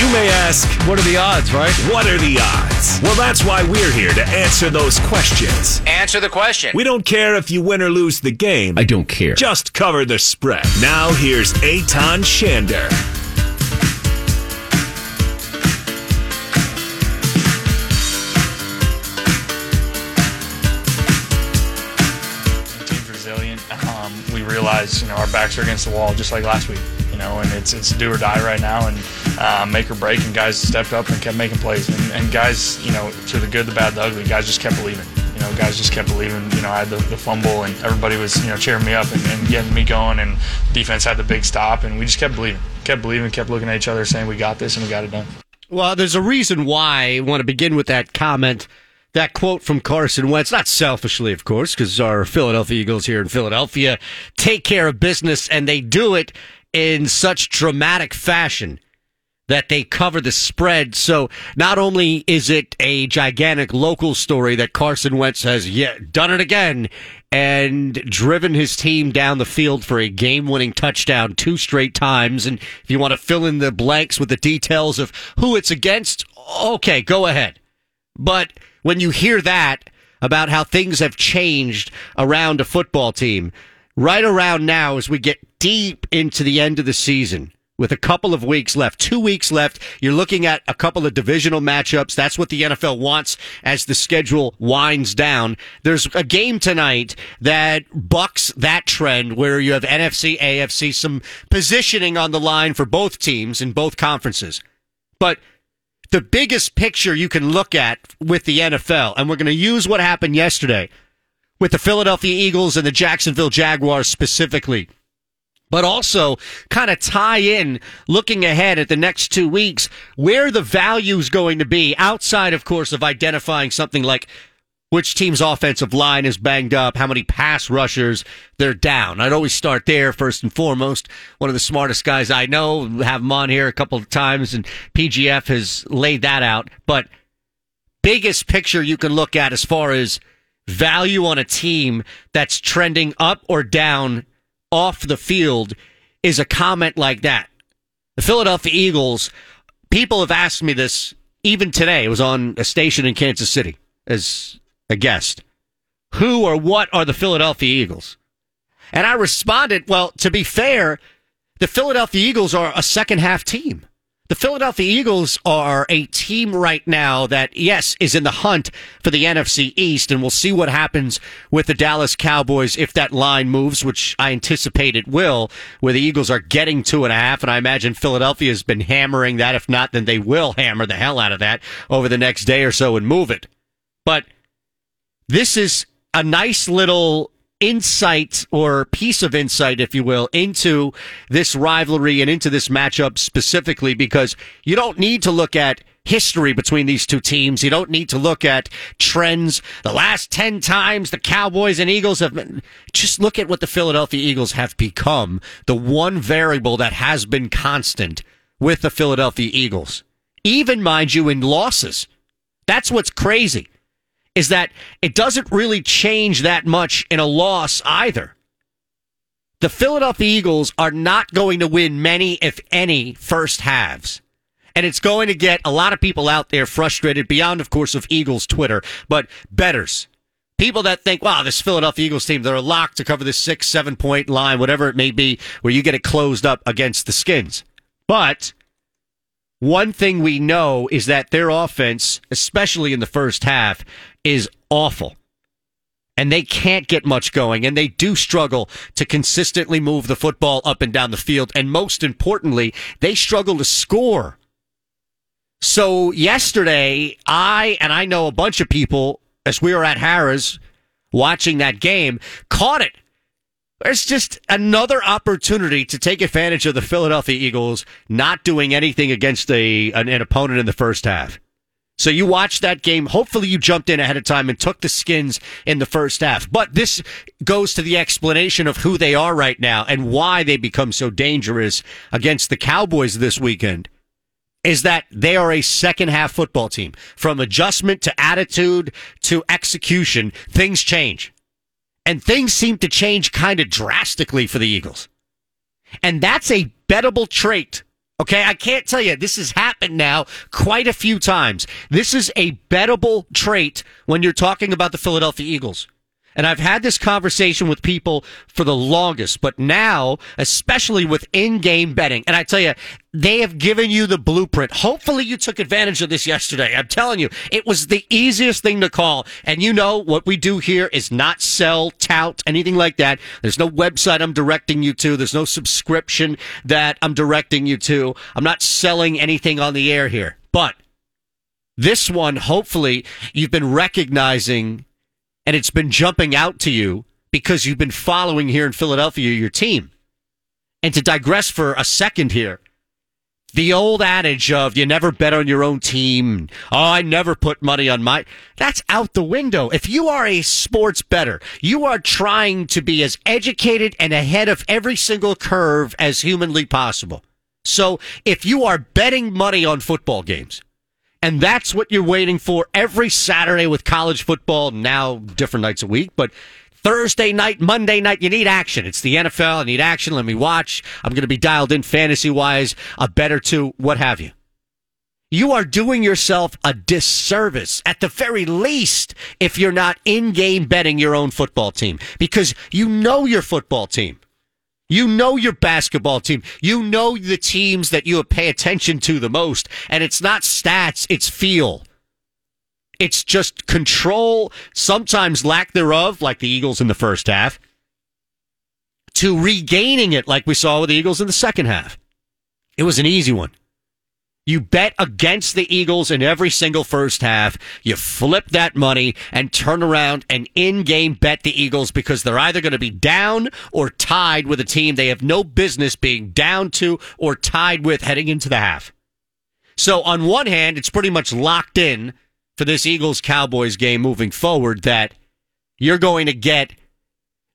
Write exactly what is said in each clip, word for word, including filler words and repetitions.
You may ask, what are the odds, right? What are the odds? Well, that's why we're here, to answer those questions. Answer the question. We don't care if you win or lose the game. I don't care. Just cover the spread. Now here's Eitan Shander. Realize, you know, our backs are against the wall just like last week, you know, and it's it's do or die right now, and uh, make or break, and guys stepped up and kept making plays, and, and guys, you know, through the good, the bad, the ugly, guys just kept believing. You know, guys just kept believing. You know, I had the, the fumble, and everybody was, you know, cheering me up and, and getting me going, and defense had the big stop, and we just kept believing, kept believing, kept looking at each other saying we got this and we got it done. Well, there's a reason why I want to begin with that comment, that quote from Carson Wentz, not selfishly, of course, because our Philadelphia Eagles here in Philadelphia take care of business, and they do it in such dramatic fashion that they cover the spread. So not only is it a gigantic local story that Carson Wentz has yet done it again and driven his team down the field for a game-winning touchdown two straight times, and if you want to fill in the blanks with the details of who it's against, okay, go ahead. But when you hear that about how things have changed around a football team, right around now as we get deep into the end of the season, with a couple of weeks left, two weeks left, you're looking at a couple of divisional matchups. That's what the N F L wants as the schedule winds down. There's a game tonight that bucks that trend where you have N F C, A F C, some positioning on the line for both teams in both conferences. But the biggest picture you can look at with the N F L, and we're going to use what happened yesterday with the Philadelphia Eagles and the Jacksonville Jaguars specifically, but also kind of tie in, looking ahead at the next two weeks, where the value is going to be outside, of course, of identifying something like which team's offensive line is banged up, how many pass rushers they're down. I'd always start there first and foremost. One of the smartest guys I know, have him on here a couple of times, and P G F has laid that out. But biggest picture you can look at as far as value on a team that's trending up or down off the field is a comment like that. The Philadelphia Eagles, people have asked me this even today. It was on a station in Kansas City as a guest. Who or what are the Philadelphia Eagles? And I responded, well, to be fair, the Philadelphia Eagles are a second-half team. The Philadelphia Eagles are a team right now that, yes, is in the hunt for the N F C East, and we'll see what happens with the Dallas Cowboys if that line moves, which I anticipate it will, where the Eagles are getting two and a half, and I imagine Philadelphia has been hammering that. If not, then they will hammer the hell out of that over the next day or so and move it. But this is a nice little insight, or piece of insight, if you will, into this rivalry and into this matchup specifically, because you don't need to look at history between these two teams. You don't need to look at trends. The last ten times the Cowboys and Eagles have been, just look at what the Philadelphia Eagles have become, the one variable that has been constant with the Philadelphia Eagles. Even, mind you, in losses. That's what's crazy, is that it doesn't really change that much in a loss either. The Philadelphia Eagles are not going to win many, if any, first halves. And it's going to get a lot of people out there frustrated, beyond, of course, of Eagles Twitter, but bettors. People that think, wow, this Philadelphia Eagles team, they're locked to cover the six, seven-point line, whatever it may be, where you get it closed up against the Skins. But one thing we know is that their offense, especially in the first half, is awful. And they can't get much going, and they do struggle to consistently move the football up and down the field. And most importantly, they struggle to score. So yesterday, I, and I know a bunch of people, as we were at Harrah's watching that game, caught it. There's just another opportunity to take advantage of the Philadelphia Eagles not doing anything against a an, an opponent in the first half. So you watched that game. Hopefully you jumped in ahead of time and took the Skins in the first half. But this goes to the explanation of who they are right now and why they become so dangerous against the Cowboys this weekend, is that they are a second-half football team. From adjustment to attitude to execution, things change. And things seem to change kind of drastically for the Eagles. And that's a bettable trait Okay, I can't tell you, this has happened now quite a few times. This is a bettable trait when you're talking about the Philadelphia Eagles. And I've had this conversation with people for the longest, but now, especially with in-game betting, and I tell you, they have given you the blueprint. Hopefully you took advantage of this yesterday. I'm telling you, it was the easiest thing to call. And you know, what we do here is not sell, tout, anything like that. There's no website I'm directing you to. There's no subscription that I'm directing you to. I'm not selling anything on the air here. But this one, hopefully, you've been recognizing, and it's been jumping out to you because you've been following here in Philadelphia your team. And to digress for a second here, the old adage of you never bet on your own team. Oh, I never put money on my... That's out the window. If you are a sports bettor, you are trying to be as educated and ahead of every single curve as humanly possible. So if you are betting money on football games, and that's what you're waiting for every Saturday with college football, now different nights a week, but Thursday night, Monday night, you need action. It's the N F L, I need action, let me watch. I'm going to be dialed in fantasy-wise, a bet or two, what have you. You are doing yourself a disservice, at the very least, if you're not in-game betting your own football team, because you know your football team. You know your basketball team. You know the teams that you pay attention to the most. And it's not stats, it's feel. It's just control, sometimes lack thereof, like the Eagles in the first half, to regaining it like we saw with the Eagles in the second half. It was an easy one. You bet against the Eagles in every single first half. You flip that money and turn around and in-game bet the Eagles because they're either going to be down or tied with a team they have no business being down to or tied with heading into the half. So on one hand, it's pretty much locked in for this Eagles-Cowboys game moving forward that you're going to get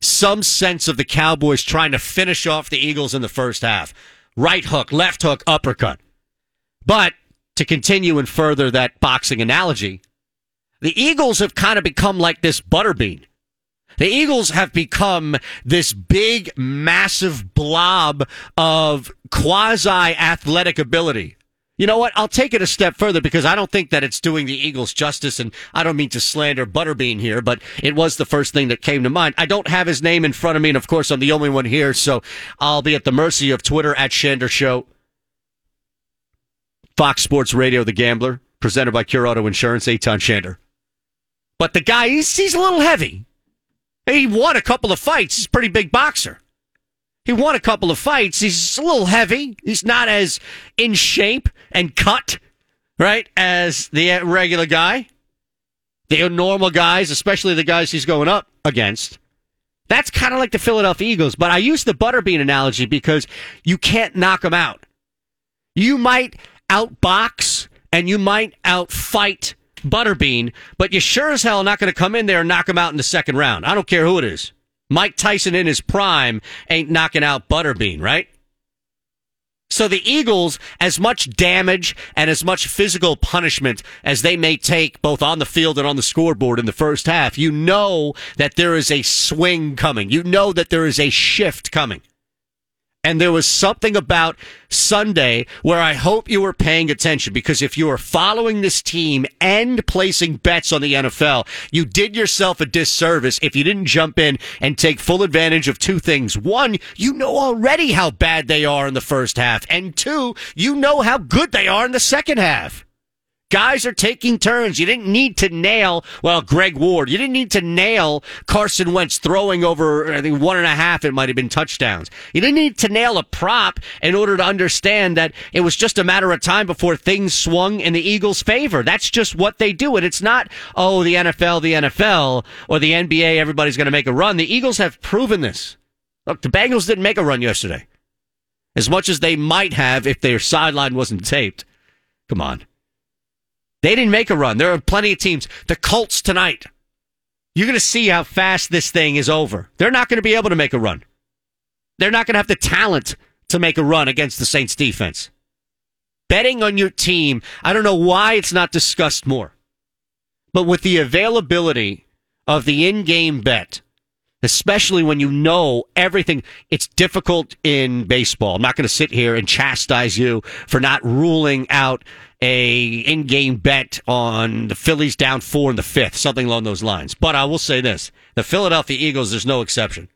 some sense of the Cowboys trying to finish off the Eagles in the first half. Right hook, left hook, uppercut. But to continue and further that boxing analogy, the Eagles have kind of become like this butterbean. The Eagles have become this big, massive blob of quasi-athletic ability. You know what? I'll take it a step further because I don't think that it's doing the Eagles justice, and I don't mean to slander Butterbean here, but it was the first thing that came to mind. I don't have his name in front of me, and of course I'm the only one here, so I'll be at the mercy of Twitter at Shander Show. Fox Sports Radio, The Gambler, presented by Cure Auto Insurance, Eitan Shander. But the guy, he's, he's a little heavy. He won a couple of fights. He's a pretty big boxer. He won a couple of fights. He's a little heavy. He's not as in shape and cut, right, as the regular guy. The normal guys, especially the guys he's going up against. That's kind of like the Philadelphia Eagles. But I use the Butterbean analogy because you can't knock them out. You might outbox and you might outfight Butterbean, but you sure as hell are not going to come in there and knock him out in the second round. I don't care who it is. Mike Tyson in his prime ain't knocking out Butterbean, right? So the Eagles, as much damage and as much physical punishment as they may take both on the field and on the scoreboard in the first half, you know that there is a swing coming. You know that there is a shift coming. And there was something about Sunday where I hope you were paying attention, because if you are following this team and placing bets on the N F L, you did yourself a disservice if you didn't jump in and take full advantage of two things. One, you know already how bad they are in the first half. And two, you know how good they are in the second half. Guys are taking turns. You didn't need to nail, well, Greg Ward. You didn't need to nail Carson Wentz throwing over, I think, one and a half. It might have been touchdowns. You didn't need to nail a prop in order to understand that it was just a matter of time before things swung in the Eagles' favor. That's just what they do. And it's not, oh, the N F L, the N F L, or the N B A, everybody's going to make a run. The Eagles have proven this. Look, the Bengals didn't make a run yesterday, as much as they might have if their sideline wasn't taped. Come on. They didn't make a run. There are plenty of teams. The Colts tonight. You're going to see how fast this thing is over. They're not going to be able to make a run. They're not going to have the talent to make a run against the Saints defense. Betting on your team, I don't know why it's not discussed more. But with the availability of the in-game bet, especially when you know everything. It's difficult in baseball. I'm not going to sit here and chastise you for not ruling out a in-game bet on the Phillies down four in the fifth, something along those lines. But I will say this, the Philadelphia Eagles, there's no exception.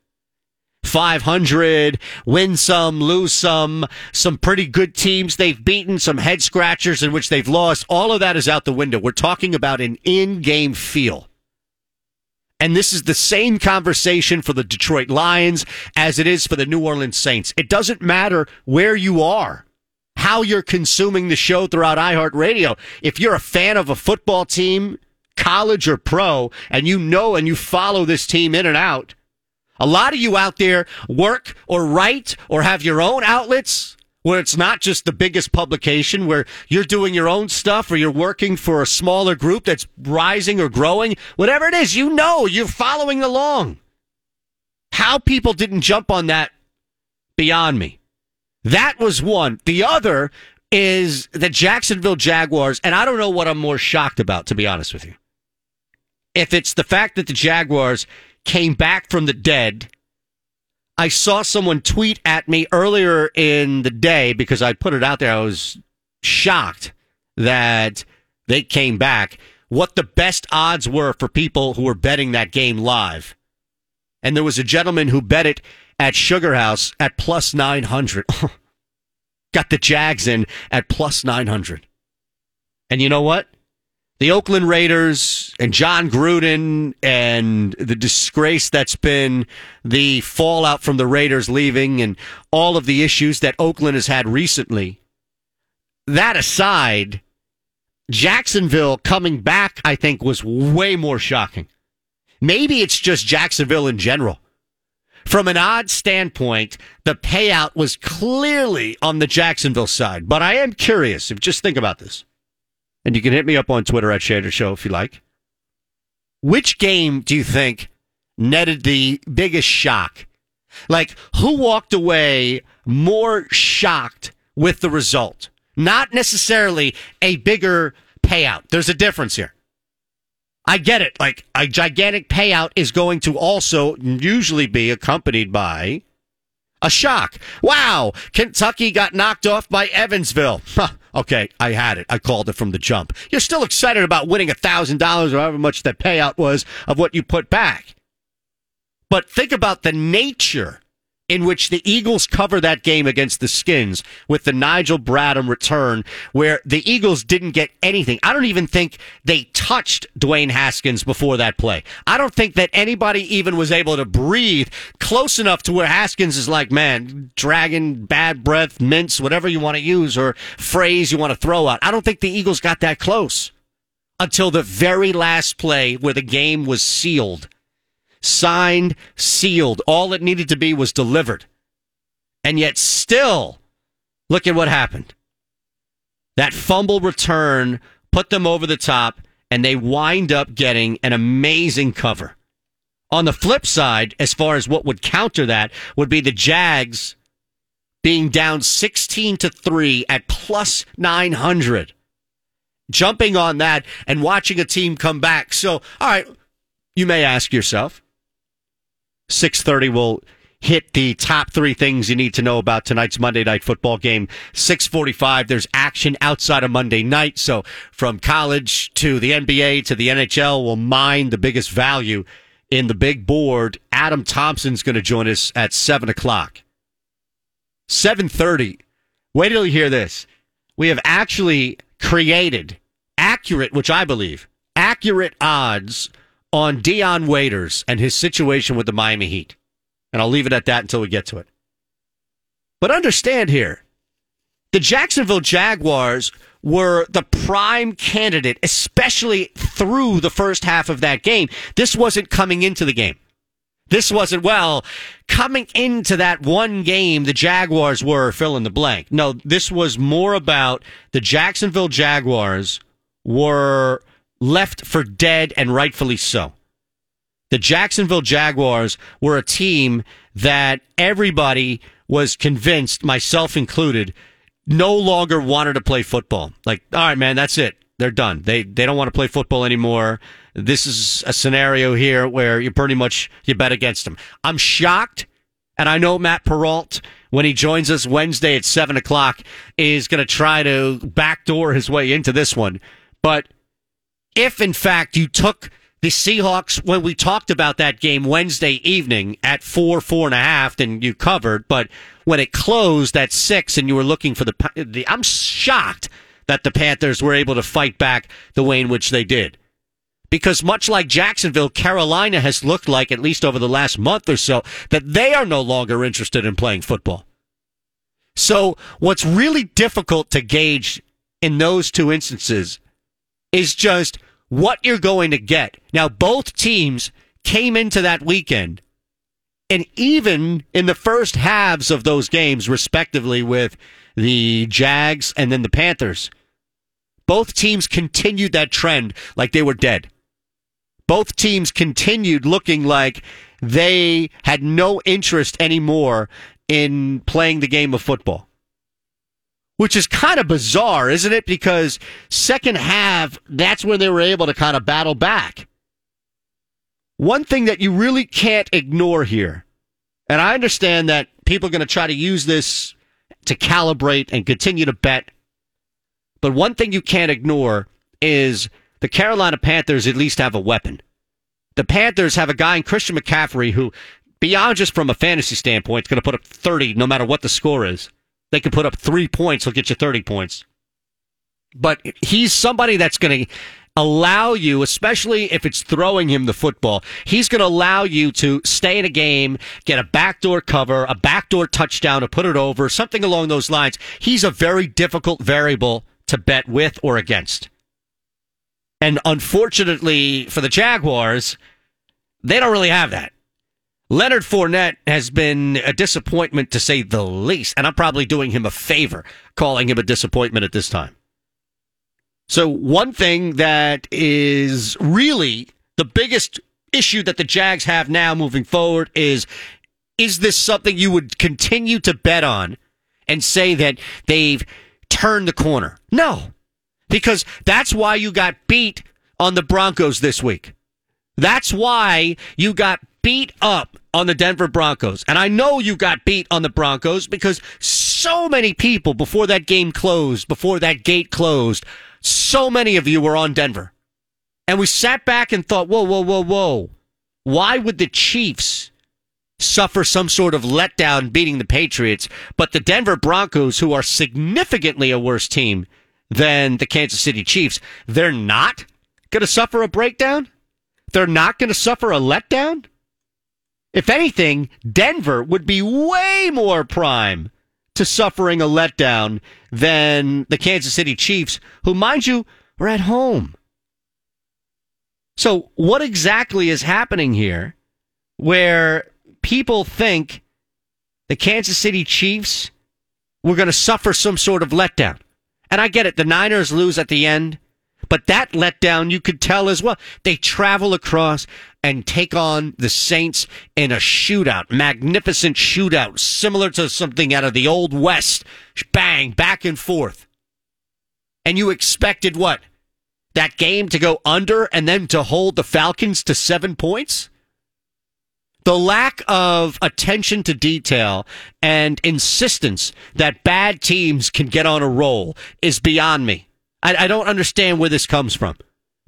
five hundred, win some, lose some, some pretty good teams they've beaten, some head scratchers in which they've lost. All of that is out the window. We're talking about an in-game feel. And this is the same conversation for the Detroit Lions as it is for the New Orleans Saints. It doesn't matter where you are, how you're consuming the show throughout iHeartRadio. If you're a fan of a football team, college or pro, and you know and you follow this team in and out, a lot of you out there work or write or have your own outlets where it's not just the biggest publication, where you're doing your own stuff or you're working for a smaller group that's rising or growing. Whatever it is, you know, you're following along. How people didn't jump on that, beyond me. That was one. The other is the Jacksonville Jaguars, and I don't know what I'm more shocked about, to be honest with you. If it's the fact that the Jaguars came back from the dead. I saw someone tweet at me earlier in the day because I put it out there. I was shocked that they came back. What the best odds were for people who were betting that game live. And there was a gentleman who bet it at Sugar House at plus nine hundred. Got the Jags in at plus nine hundred. And you know what? The Oakland Raiders and John Gruden and the disgrace that's been the fallout from the Raiders leaving and all of the issues that Oakland has had recently. That aside, Jacksonville coming back, I think, was way more shocking. Maybe it's just Jacksonville in general. From an odds standpoint, the payout was clearly on the Jacksonville side. But I am curious, if just think about this. And you can hit me up on Twitter at Shander Show if you like. Which game do you think netted the biggest shock? Like, who walked away more shocked with the result? Not necessarily a bigger payout. There's a difference here. I get it. Like, a gigantic payout is going to also usually be accompanied by a shock. Wow, Kentucky got knocked off by Evansville. Huh. Okay, I had it. I called it from the jump. You're still excited about winning one thousand dollars or however much that payout was of what you put back. But think about the nature in which the Eagles cover that game against the Skins with the Nigel Bradham return where the Eagles didn't get anything. I don't even think they touched Dwayne Haskins before that play. I don't think that anybody even was able to breathe close enough to where Haskins is like, man, dragon, bad breath, mince, whatever you want to use or phrase you want to throw out. I don't think the Eagles got that close until the very last play where the game was sealed. Signed, sealed. All it needed to be was delivered. And yet still, look at what happened. That fumble return put them over the top, and they wind up getting an amazing cover. On the flip side, as far as what would counter that, would be the Jags being down sixteen to three at plus nine hundred. Jumping on that and watching a team come back. So, all right, you may ask yourself, six thirty will hit the top three things you need to know about tonight's Monday Night Football game. six forty-five, there's action outside of Monday night. So from college to the N B A to the N H L, we'll mine the biggest value in the big board. Adam Thompson's going to join us at seven o'clock. seven thirty, wait till you hear this. We have actually created accurate, which I believe, accurate odds on Dion Waiters and his situation with the Miami Heat. And I'll leave it at that until we get to it. But understand here, the Jacksonville Jaguars were the prime candidate, especially through the first half of that game. This wasn't coming into the game. This wasn't, well, coming into that one game, the Jaguars were fill in the blank. No, this was more about the Jacksonville Jaguars were left for dead, and rightfully so. The Jacksonville Jaguars were a team that everybody was convinced, myself included, no longer wanted to play football. Like, all right, man, that's it. They're done. They they don't want to play football anymore. this is a scenario here where you pretty much, you bet against him. I'm shocked, and I know Matt Perrault, when he joins us Wednesday at seven o'clock, is going to try to backdoor his way into this one. But if, in fact, you took the Seahawks, when we talked about that game Wednesday evening at four, four and a half, then you covered. But when it closed at six and you were looking for the, the I'm shocked that the Panthers were able to fight back the way in which they did. Because much like Jacksonville, Carolina has looked like, at least over the last month or so, that they are no longer interested in playing football. So what's really difficult to gauge in those two instances is just what you're going to get. Now, both teams came into that weekend, and even in the first halves of those games, respectively, with the Jags and then the Panthers, both teams continued that trend like they were dead. Both teams continued looking like they had no interest anymore in playing the game of football. Which is kind of bizarre, isn't it? Because second half, that's when they were able to kind of battle back. One thing that you really can't ignore here, and I understand that people are going to try to use this to calibrate and continue to bet, but one thing you can't ignore is the Carolina Panthers at least have a weapon. The Panthers have a guy in Christian McCaffrey who, beyond just from a fantasy standpoint, is going to put up thirty no matter what the score is. They can put up three points, he'll get you thirty points. But he's somebody that's going to allow you, especially if it's throwing him the football, he's going to allow you to stay in a game, get a backdoor cover, a backdoor touchdown, to put it over, something along those lines. He's a very difficult variable to bet with or against. And unfortunately for the Jaguars, they don't really have that. Leonard Fournette has been a disappointment, to say the least, and I'm probably doing him a favor calling him a disappointment at this time. So one thing that is really the biggest issue that the Jags have now moving forward is, is this something you would continue to bet on and say that they've turn the corner? No, because that's why you got beat on the Broncos this week. That's why you got beat up on the Denver Broncos. And I know you got beat on the Broncos because so many people before that game closed, before that gate closed, so many of you were on Denver. And we sat back and thought, whoa, whoa, whoa, whoa. Why would the Chiefs suffer some sort of letdown beating the Patriots, but the Denver Broncos, who are significantly a worse team than the Kansas City Chiefs, they're not going to suffer a breakdown? They're not going to suffer a letdown? If anything, Denver would be way more prime to suffering a letdown than the Kansas City Chiefs, who, mind you, are at home. So what exactly is happening here where people think the Kansas City Chiefs were going to suffer some sort of letdown? And I get it, the Niners lose at the end, but that letdown you could tell as well. They travel across and take on the Saints in a shootout, magnificent shootout, similar to something out of the Old West. Bang, back and forth. And you expected what? That game to go under and then to hold the Falcons to seven points? The lack of attention to detail and insistence that bad teams can get on a roll is beyond me. I, I don't understand where this comes from.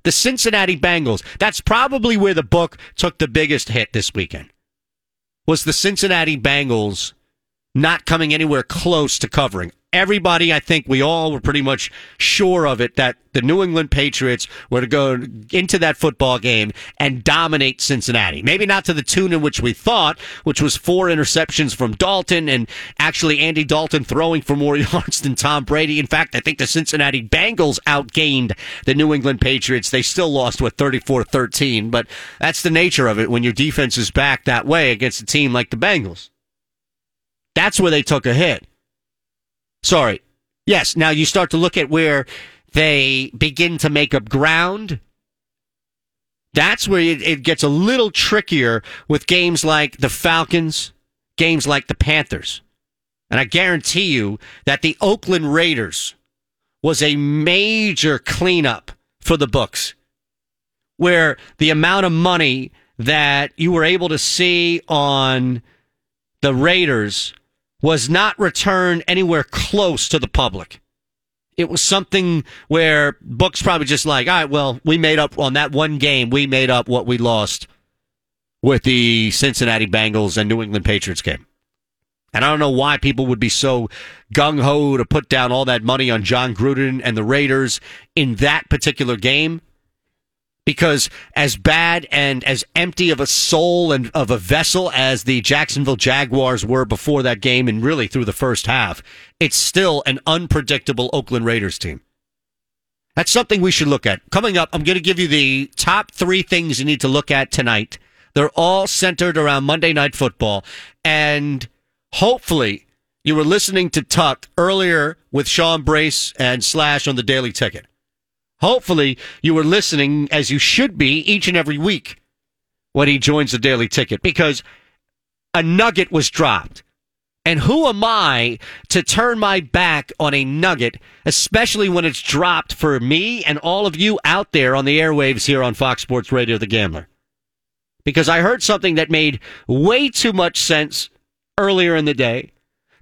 The Cincinnati Bengals, that's probably where the book took the biggest hit this weekend, was the Cincinnati Bengals not coming anywhere close to covering. Everybody, I think we all were pretty much sure of it, that the New England Patriots were to go into that football game and dominate Cincinnati. Maybe not to the tune in which we thought, which was four interceptions from Dalton, and actually Andy Dalton throwing for more yards than Tom Brady. In fact, I think the Cincinnati Bengals outgained the New England Patriots. They still lost with thirty-four thirteen, but that's the nature of it when your defense is back that way against a team like the Bengals. That's where they took a hit. Sorry. Yes, now you start to look at where they begin to make up ground. That's where it, it gets a little trickier with games like the Falcons, games like the Panthers. And I guarantee you that the Oakland Raiders was a major cleanup for the books. where the amount of money that you were able to see on the Raiders was not returned anywhere close to the public. It was something where books probably just like, all right, well, we made up on that one game. We made up what we lost with the Cincinnati Bengals and New England Patriots game. And I don't know why people would be so gung-ho to put down all that money on John Gruden and the Raiders in that particular game. Because as bad and as empty of a soul and of a vessel as the Jacksonville Jaguars were before that game and really through the first half, it's still an unpredictable Oakland Raiders team. That's something we should look at. Coming up, I'm going to give you the top three things you need to look at tonight. They're all centered around Monday Night Football. And hopefully you were listening to Tuck earlier with Sean Brace and Slash on the Daily Ticket. Hopefully, you were listening, as you should be, each and every week when he joins the Daily Ticket, because a nugget was dropped. And who am I to turn my back on a nugget, especially when it's dropped for me and all of you out there on the airwaves here on Fox Sports Radio, The Gambler? Because I heard something that made way too much sense earlier in the day,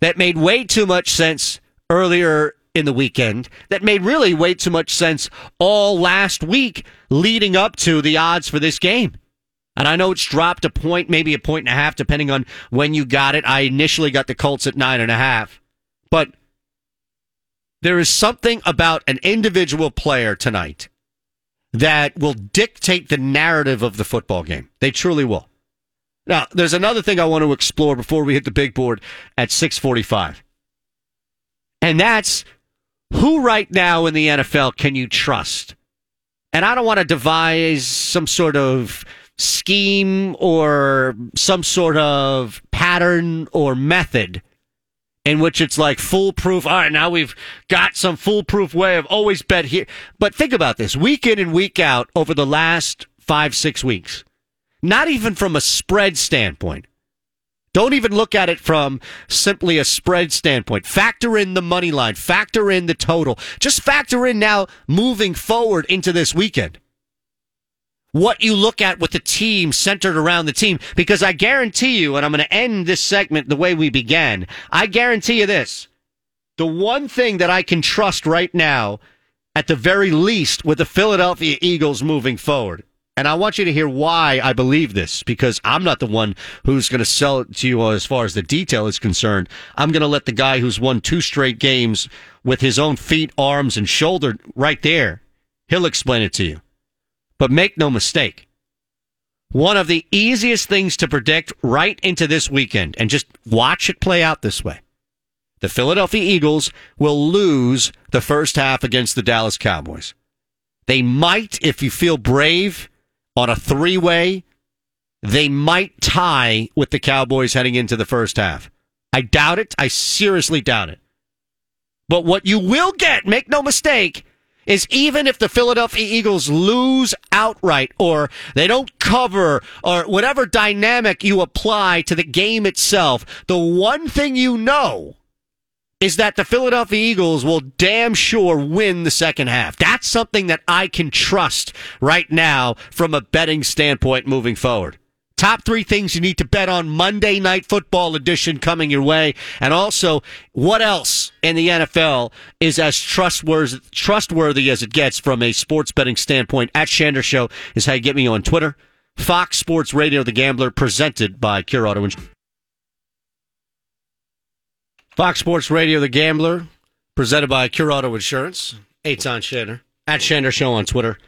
that made way too much sense earlier in the weekend, that made really way too much sense all last week leading up to the odds for this game. And I know it's dropped a point, maybe a point and a half, depending on when you got it. I initially got the Colts at nine and a half. But there is something about an individual player tonight that will dictate the narrative of the football game. They truly will. Now, there's another thing I want to explore before we hit the big board at six forty-five. And that's, who right now in the N F L can you trust? And I don't want to devise some sort of scheme or some sort of pattern or method in which it's like foolproof. All right, now we've got some foolproof way of always bet here. But think about this. Week in and week out over the last five, six weeks, not even from a spread standpoint. Don't even look at it from simply a spread standpoint. Factor in the money line. Factor in the total. Just factor in now moving forward into this weekend. What you look at with the team centered around the team. Because I guarantee you, and I'm going to end this segment the way we began, I guarantee you this. The one thing that I can trust right now, at the very least, with the Philadelphia Eagles moving forward. And I want you to hear why I believe this, because I'm not the one who's going to sell it to you as far as the detail is concerned. I'm going to let the guy who's won two straight games with his own feet, arms, and shoulder right there, he'll explain it to you. But make no mistake, one of the easiest things to predict right into this weekend, and just watch it play out this way, the Philadelphia Eagles will lose the first half against the Dallas Cowboys. They might, if you feel brave, on a three-way, they might tie with the Cowboys heading into the first half. I doubt it. I seriously doubt it. But what you will get, make no mistake, is even if the Philadelphia Eagles lose outright or they don't cover or whatever dynamic you apply to the game itself, the one thing you know is that the Philadelphia Eagles will damn sure win the second half. That's something that I can trust right now from a betting standpoint moving forward. Top three things you need to bet on, Monday Night Football edition coming your way. And also, what else in the N F L is as trustworthy, trustworthy as it gets from a sports betting standpoint? At Shander Show is how you get me on Twitter. Fox Sports Radio, The Gambler, presented by Cure Auto Insurance. Fox Sports Radio, The Gambler, presented by Cure Auto Insurance. Eitan Shander, at Shander Show on Twitter.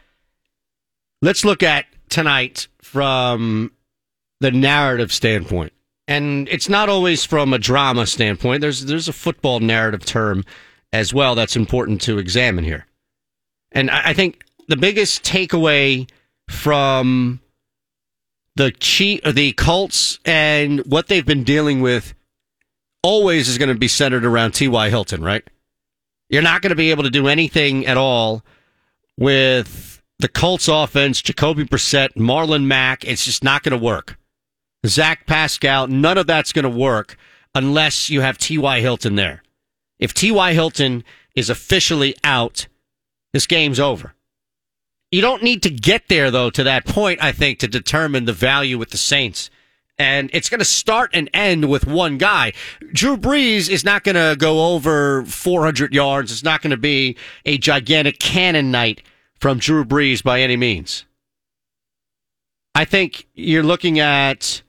Let's look at tonight from the narrative standpoint. And it's not always from a drama standpoint. There's there's a football narrative term as well that's important to examine here. And I, I think the biggest takeaway from the Chiefs, the Colts and what they've been dealing with always is going to be centered around T Y. Hilton, right? You're not going to be able to do anything at all with the Colts offense, Jacoby Brissett, Marlon Mack. It's just not going to work. Zach Pascal, none of that's going to work unless you have T Y. Hilton there. If T Y. Hilton is officially out, this game's over. You don't need to get there, though, to that point, I think, to determine the value with the Saints. And it's going to start and end with one guy. Drew Brees is not going to go over four hundred yards. It's not going to be a gigantic cannon night from Drew Brees by any means. I think you're looking at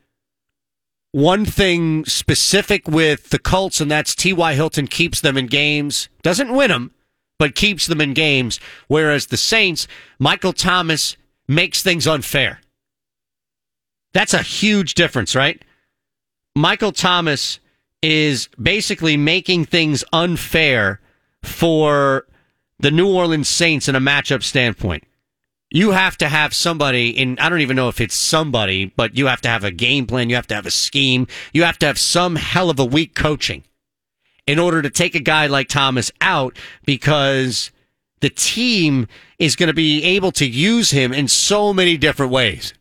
one thing specific with the Colts, and that's T Y. Hilton keeps them in games. Doesn't win them, but keeps them in games. Whereas the Saints, Michael Thomas makes things unfair. That's a huge difference, right? Michael Thomas is basically making things unfair for the New Orleans Saints in a matchup standpoint. You have to have somebody, in I don't even know if it's somebody, but you have to have a game plan, you have to have a scheme, you have to have some hell of a weak coaching in order to take a guy like Thomas out, because the team is going to be able to use him in so many different ways.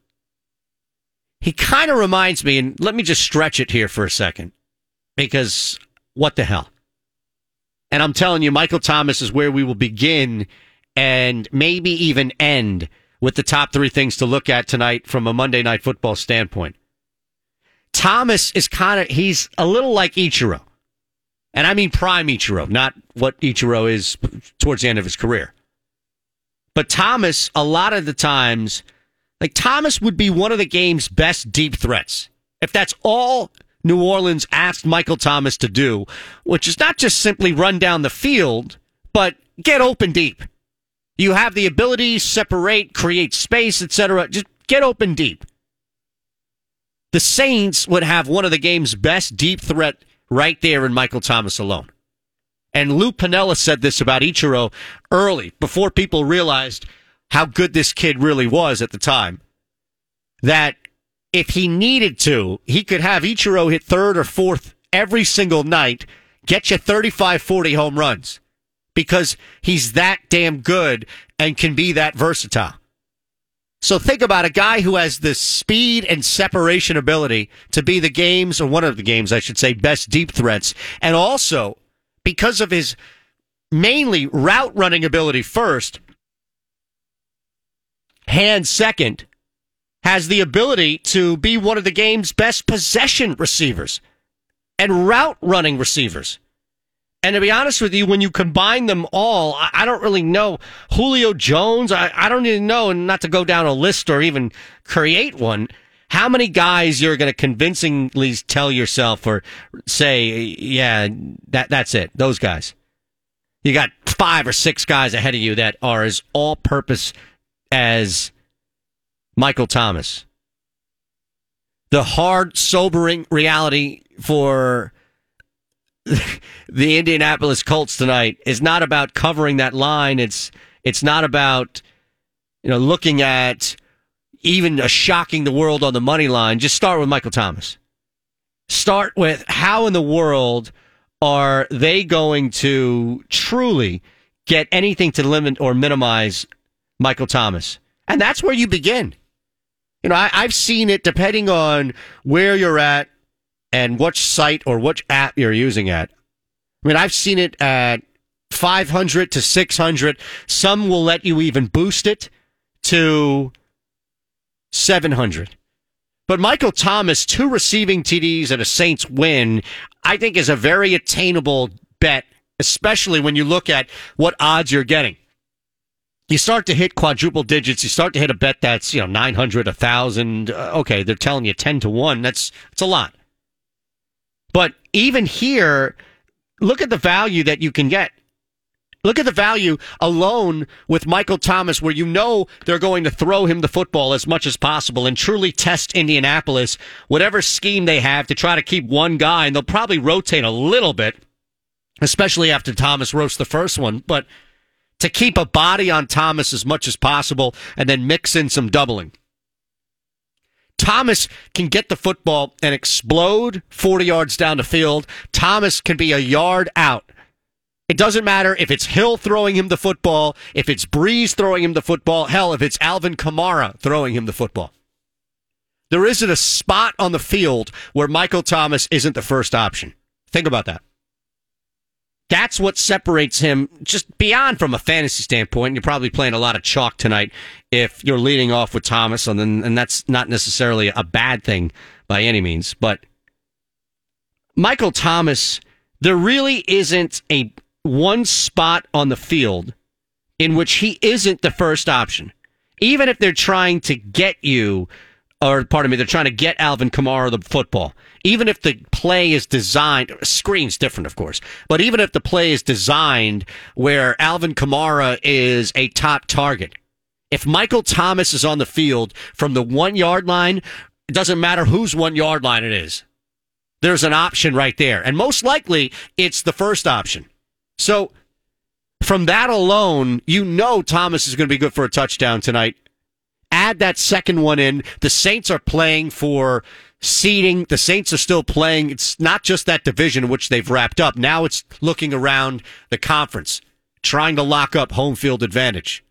He kind of reminds me, and let me just stretch it here for a second, because what the hell? And I'm telling you, Michael Thomas is where we will begin and maybe even end with the top three things to look at tonight from a Monday Night Football standpoint. Thomas is kind of, he's a little like Ichiro. And I mean prime Ichiro, not what Ichiro is towards the end of his career. But Thomas, a lot of the times... Like, Thomas would be one of the game's best deep threats. If that's all New Orleans asked Michael Thomas to do, which is not just simply run down the field, but get open deep. You have the ability, separate, create space, et cetera. Just get open deep. The Saints would have one of the game's best deep threat right there in Michael Thomas alone. And Lou Piniella said this about Ichiro early, before people realized how good this kid really was at the time, that if he needed to, he could have Ichiro hit third or fourth every single night, get you thirty-five, forty home runs, because he's that damn good and can be that versatile. So think about a guy who has the speed and separation ability to be the game's, or one of the game's, I should say, best deep threats, and also, because of his mainly route-running ability first, hand second, has the ability to be one of the game's best possession receivers and route running receivers. And to be honest with you, when you combine them all, I don't really know. Julio Jones, I, I don't even know, and not to go down a list or even create one, how many guys you're going to convincingly tell yourself or say, yeah, that that's it, those guys. You got five or six guys ahead of you that are as all-purpose as Michael Thomas. The hard, sobering reality for the Indianapolis Colts tonight is not about covering that line. It's it's not about, you know, looking at even a shocking the world on the money line. Just start with Michael Thomas. Start with how in the world are they going to truly get anything to limit or minimize Michael Thomas. And that's where you begin. You know, I, I've seen it depending on where you're at and which site or which app you're using at. I mean, I've seen it at five hundred to six hundred. Some will let you even boost it to seven hundred. But Michael Thomas, two receiving T Ds and a Saints win, I think is a very attainable bet, especially when you look at what odds you're getting. You start to hit quadruple digits. You start to hit a bet that's, you know, nine hundred, one thousand. Uh, okay, they're telling you ten to one. That's, that's a lot. But even here, look at the value that you can get. Look at the value alone with Michael Thomas, where you know they're going to throw him the football as much as possible and truly test Indianapolis, whatever scheme they have, to try to keep one guy. And they'll probably rotate a little bit, especially after Thomas roasts the first one. But to keep a body on Thomas as much as possible and then mix in some doubling. Thomas can get the football and explode forty yards down the field. Thomas can be a yard out. It doesn't matter if it's Hill throwing him the football, if it's Breeze throwing him the football, hell, if it's Alvin Kamara throwing him the football. There isn't a spot on the field where Michael Thomas isn't the first option. Think about that. That's what separates him just beyond from a fantasy standpoint. You're probably playing a lot of chalk tonight if you're leading off with Thomas, and then, and that's not necessarily a bad thing by any means. But Michael Thomas, there really isn't a one spot on the field in which he isn't the first option. Even if they're trying to get you, or pardon me, they're trying to get Alvin Kamara the football. Even if the play is designed, screen's different, of course, but even if the play is designed where Alvin Kamara is a top target, if Michael Thomas is on the field from the one-yard line, it doesn't matter whose one-yard line it is. There's an option right there, and most likely it's the first option. So from that alone, you know Thomas is going to be good for a touchdown tonight. Add that second one in. The Saints are playing for seeding. The Saints are still playing. It's not just that division which they've wrapped up. Now it's looking around the conference, trying to lock up home field advantage.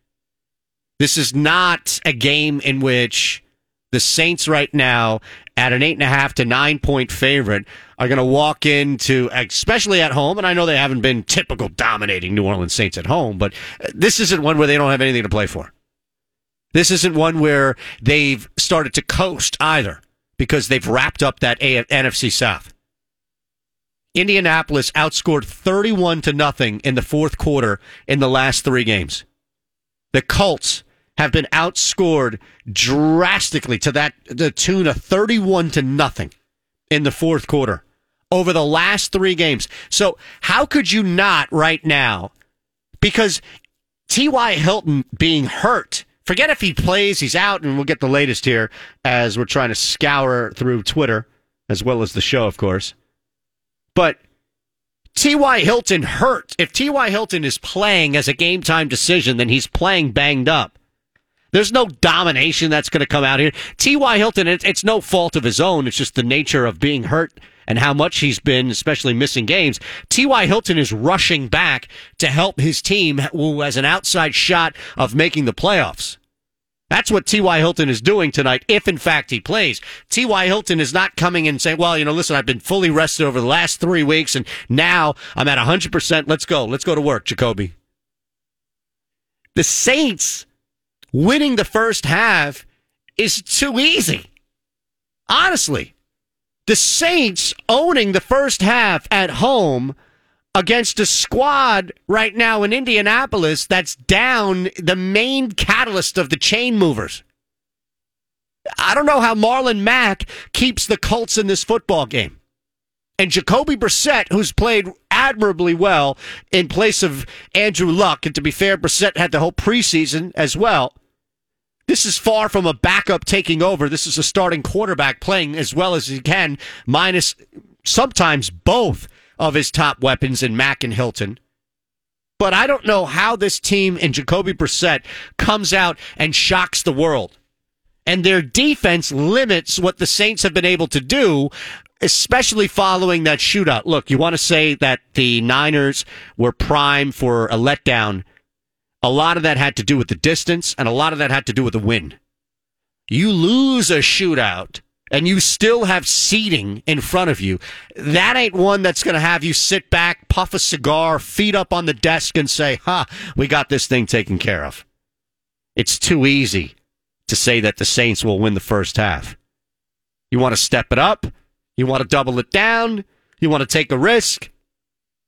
This is not a game in which the Saints right now, at an eight and a half to nine point favorite, are going to walk into, especially at home, and I know they haven't been typical dominating New Orleans Saints at home, but this isn't one where they don't have anything to play for. This isn't one where they've started to coast either, because they've wrapped up that N F C South. Indianapolis outscored thirty-one to nothing in the fourth quarter in the last three games. The Colts have been outscored drastically to that the tune of thirty-one to nothing in the fourth quarter over the last three games. So how could you not right now? Because T Y. Hilton being hurt, forget if he plays, he's out, and we'll get the latest here as we're trying to scour through Twitter, as well as the show, of course. But T Y. Hilton hurt. If T Y. Hilton is playing as a game-time decision, then he's playing banged up. There's no domination that's going to come out here. T Y. Hilton, it's no fault of his own. It's just the nature of being hurt and how much he's been, especially missing games. T Y. Hilton is rushing back to help his team, who has an outside shot of making the playoffs. That's what T Y. Hilton is doing tonight, if in fact he plays. T Y. Hilton is not coming in saying, well, you know, listen, I've been fully rested over the last three weeks, and now I'm at one hundred percent. Let's go. Let's go to work, Jacoby. The Saints winning the first half is too easy. Honestly, the Saints owning the first half at home against a squad right now in Indianapolis that's down the main catalyst of the chain movers. I don't know how Marlon Mack keeps the Colts in this football game. And Jacoby Brissett, who's played admirably well in place of Andrew Luck, and to be fair, Brissett had the whole preseason as well. This is far from a backup taking over. This is a starting quarterback playing as well as he can, minus sometimes both of his top weapons in Mack and Hilton. But I don't know how this team and Jacoby Brissett comes out and shocks the world. And their defense limits what the Saints have been able to do, especially following that shootout. Look, you want to say that the Niners were prime for a letdown. A lot of that had to do with the distance, and a lot of that had to do with the wind. You lose a shootout, and you still have seating in front of you. That ain't one that's going to have you sit back, puff a cigar, feet up on the desk, and say, ha, we got this thing taken care of. It's too easy to say that the Saints will win the first half. You want to step it up? You want to double it down? You want to take a risk?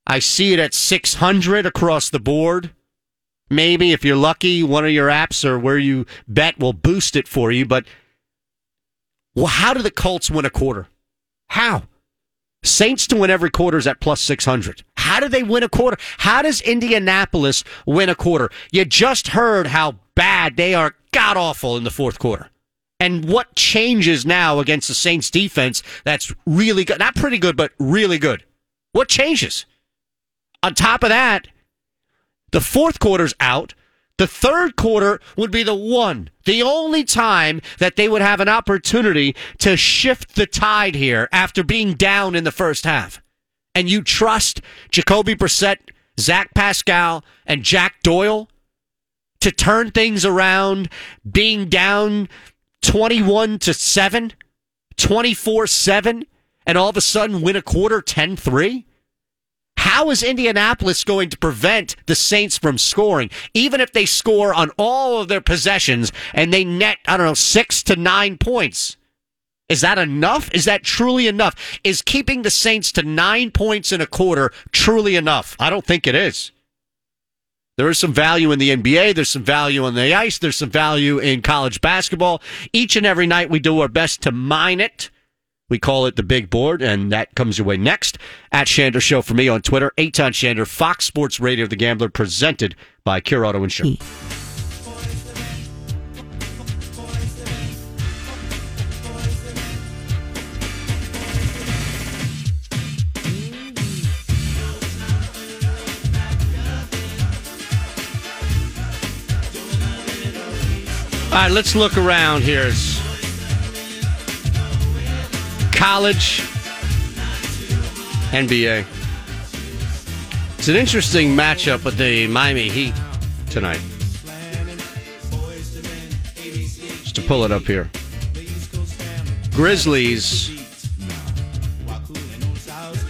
I see it at six hundred across the board. Maybe, if you're lucky, one of your apps or where you bet will boost it for you. But well, how do the Colts win a quarter? How? Saints to win every quarter is at plus six hundred. How do they win a quarter? How does Indianapolis win a quarter? You just heard how bad they are, god-awful in the fourth quarter. And what changes now against the Saints defense that's really good? Not pretty good, but really good. What changes? On top of that, the fourth quarter's out. The third quarter would be the one, the only time that they would have an opportunity to shift the tide here after being down in the first half. And you trust Jacoby Brissett, Zach Pascal, and Jack Doyle to turn things around, being down twenty-one to seven, twenty-four seven, and all of a sudden win a quarter ten three? How is Indianapolis going to prevent the Saints from scoring, even if they score on all of their possessions and they net, I don't know, six to nine points? Is that enough? Is that truly enough? Is keeping the Saints to nine points in a quarter truly enough? I don't think it is. There is some value in the N B A. There's some value on the ice. There's some value in college basketball. Each and every night we do our best to mine it. We call it the big board, and that comes your way next. At Shander Show for me on Twitter. Eitan Shander, Fox Sports Radio, The Gambler, presented by Cure Auto Insurance. Mm. All right, let's look around here. It's college, N B A. It's an interesting matchup with the Miami Heat tonight. Just to pull it up here. Grizzlies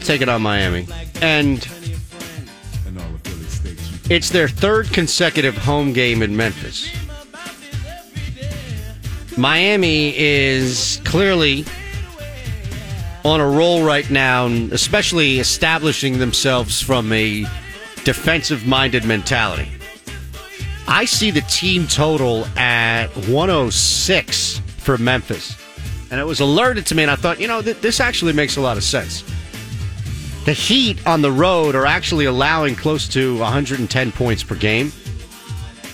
take it on Miami. And it's their third consecutive home game in Memphis. Miami is clearly on a roll right now, especially establishing themselves from a defensive-minded mentality. I see the team total at one oh six for Memphis, and it was alerted to me, and I thought, you know, th- this actually makes a lot of sense. The Heat on the road are actually allowing close to one hundred ten points per game,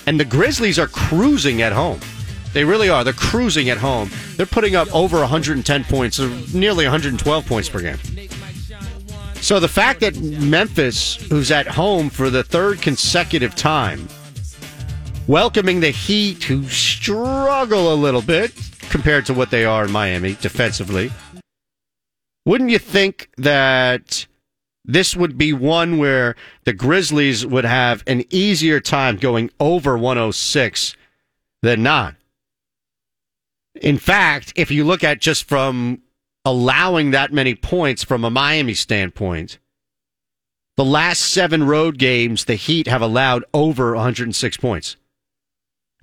and the Grizzlies are cruising at home. They really are. They're cruising at home. They're putting up over one hundred ten points, or nearly one hundred twelve points per game. So the fact that Memphis, who's at home for the third consecutive time, welcoming the Heat, who struggle a little bit compared to what they are in Miami defensively, wouldn't you think that this would be one where the Grizzlies would have an easier time going over one oh six than not? In fact, if you look at just from allowing that many points from a Miami standpoint, the last seven road games, the Heat have allowed over one hundred six points.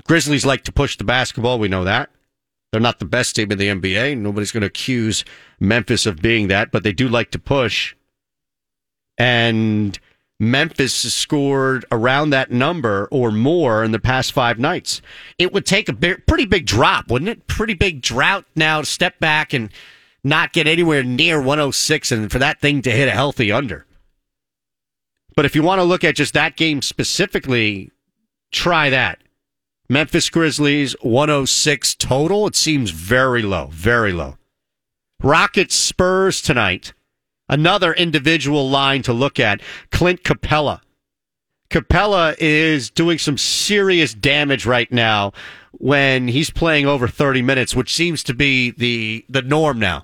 Grizzlies like to push the basketball. We know that. They're not the best team in the N B A. Nobody's going to accuse Memphis of being that, but they do like to push. And Memphis has scored around that number or more in the past five nights. It would take a big, pretty big drop, wouldn't it? Pretty big drought now to step back and not get anywhere near one oh six and for that thing to hit a healthy under. But if you want to look at just that game specifically, try that. Memphis Grizzlies, one oh six total. It seems very low, very low. Rockets Spurs tonight. Another individual line to look at, Clint Capella. Capella is doing some serious damage right now when he's playing over thirty minutes, which seems to be the, the norm now.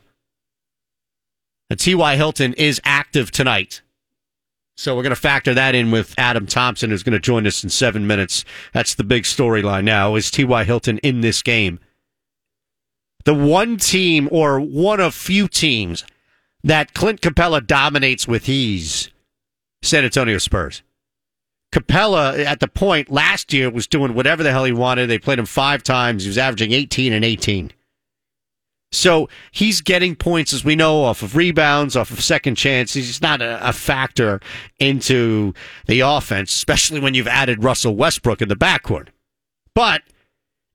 And T Y. Hilton is active tonight. So we're going to factor that in with Adam Thompson, who's going to join us in seven minutes. That's the big storyline now, is T Y. Hilton in this game. The one team, or one of few teams, that Clint Capella dominates with ease, San Antonio Spurs. Capella, at the point last year, was doing whatever the hell he wanted. They played him five times. He was averaging eighteen and eighteen. So he's getting points, as we know, off of rebounds, off of second chance. He's not a, a factor into the offense, especially when you've added Russell Westbrook in the backcourt. But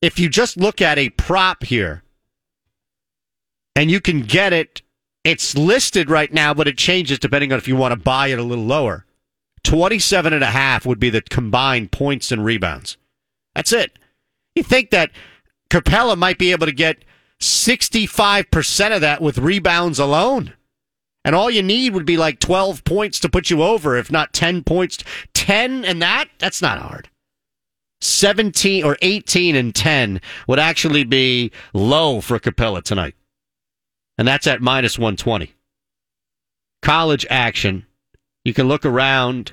if you just look at a prop here, and you can get it, it's listed right now, but it changes depending on if you want to buy it a little lower. twenty-seven and a half would be the combined points and rebounds. That's it. You think that Capella might be able to get sixty-five percent of that with rebounds alone. And all you need would be like twelve points to put you over, if not ten points. ten and that? That's not hard. seventeen or eighteen and ten would actually be low for Capella tonight. And that's at minus one twenty. College action. You can look around.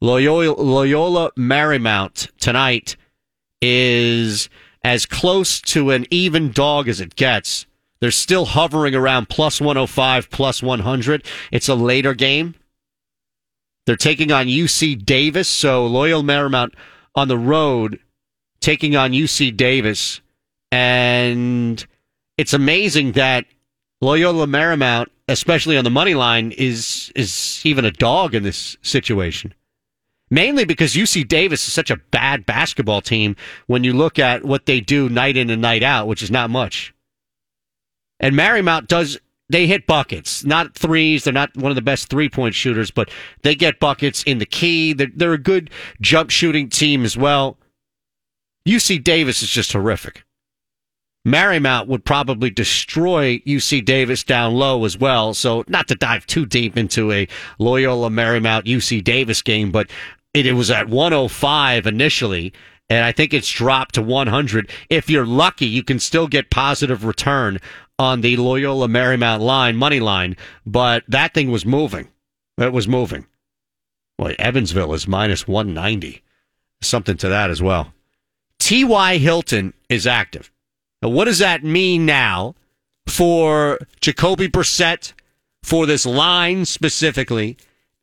Loyola, Loyola Marymount tonight is as close to an even dog as it gets. They're still hovering around plus one oh five, plus one hundred. It's a later game. They're taking on U C Davis, so Loyola Marymount on the road taking on U C Davis. And it's amazing that Loyola Marymount, especially on the money line, is is even a dog in this situation. Mainly because U C Davis is such a bad basketball team when you look at what they do night in and night out, which is not much. And Marymount does... They hit buckets, not threes. They're not one of the best three-point shooters, but they get buckets in the key. They're, they're a good jump-shooting team as well. U C Davis is just horrific. Marymount would probably destroy U C Davis down low as well, so not to dive too deep into a Loyola Marymount U C Davis game, but it, it was at one oh five initially, and I think it's dropped to one hundred. If you're lucky, you can still get positive return on the Loyola Marymount line, money line, but that thing was moving. It was moving. Well, Evansville is minus one ninety. Something to that as well. T Y. Hilton is active. Now, what does that mean now for Jacoby Brissett, for this line specifically,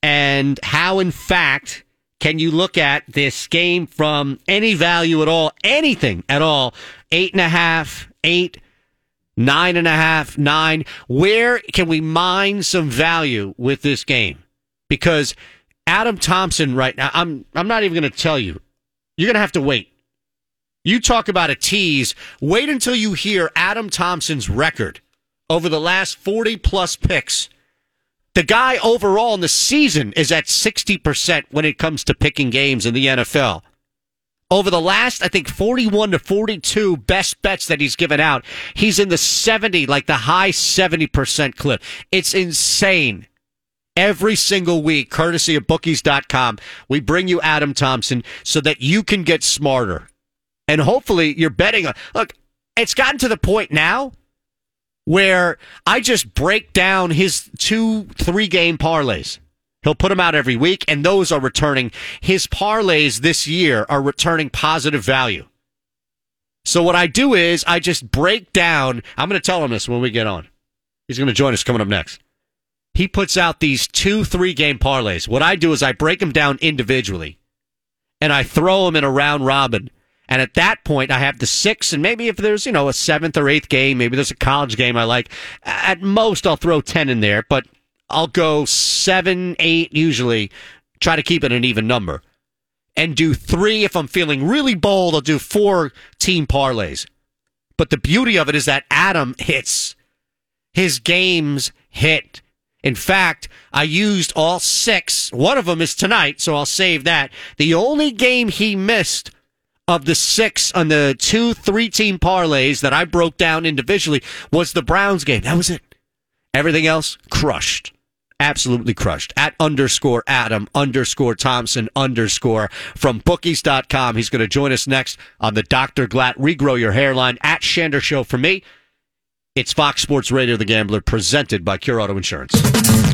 and how, in fact, can you look at this game from any value at all, anything at all, eight and a half, eight, Nine and a half, nine. Where can we mine some value with this game? Because Adam Thompson right now, I'm I'm not even going to tell you. You're going to have to wait. You talk about a tease. Wait until you hear Adam Thompson's record over the last forty-plus picks. The guy overall in the season is at sixty percent when it comes to picking games in the N F L. Over the last, I think, forty-one to forty-two best bets that he's given out, he's in the seventy, like the high seventy percent clip. It's insane. Every single week, courtesy of bookies dot com, we bring you Adam Thompson so that you can get smarter. And hopefully you're betting on... Look, it's gotten to the point now where I just break down his two, three-game parlays. He'll put them out every week, and those are returning. His parlays this year are returning positive value. So what I do is I just break down. I'm going to tell him this when we get on. He's going to join us coming up next. He puts out these two, three-game parlays. What I do is I break them down individually, and I throw them in a round robin. And at that point, I have the six, and maybe if there's, you know, a seventh or eighth game, maybe there's a college game I like. At most, I'll throw ten in there, but I'll go seven, eight usually, try to keep it an even number, and do three. If I'm feeling really bold, I'll do four team parlays. But the beauty of it is that Adam hits. His games hit. In fact, I used all six. One of them is tonight, so I'll save that. The only game he missed of the six on the two, three-team parlays that I broke down individually was the Browns game. That was it. Everything else, crushed. Absolutely crushed. At underscore Adam, underscore Thompson, underscore from bookies dot com. He's going to join us next on the Doctor Glatt Regrow Your Hairline at Shander Show. For me, it's Fox Sports Radio The Gambler, presented by Cure Auto Insurance.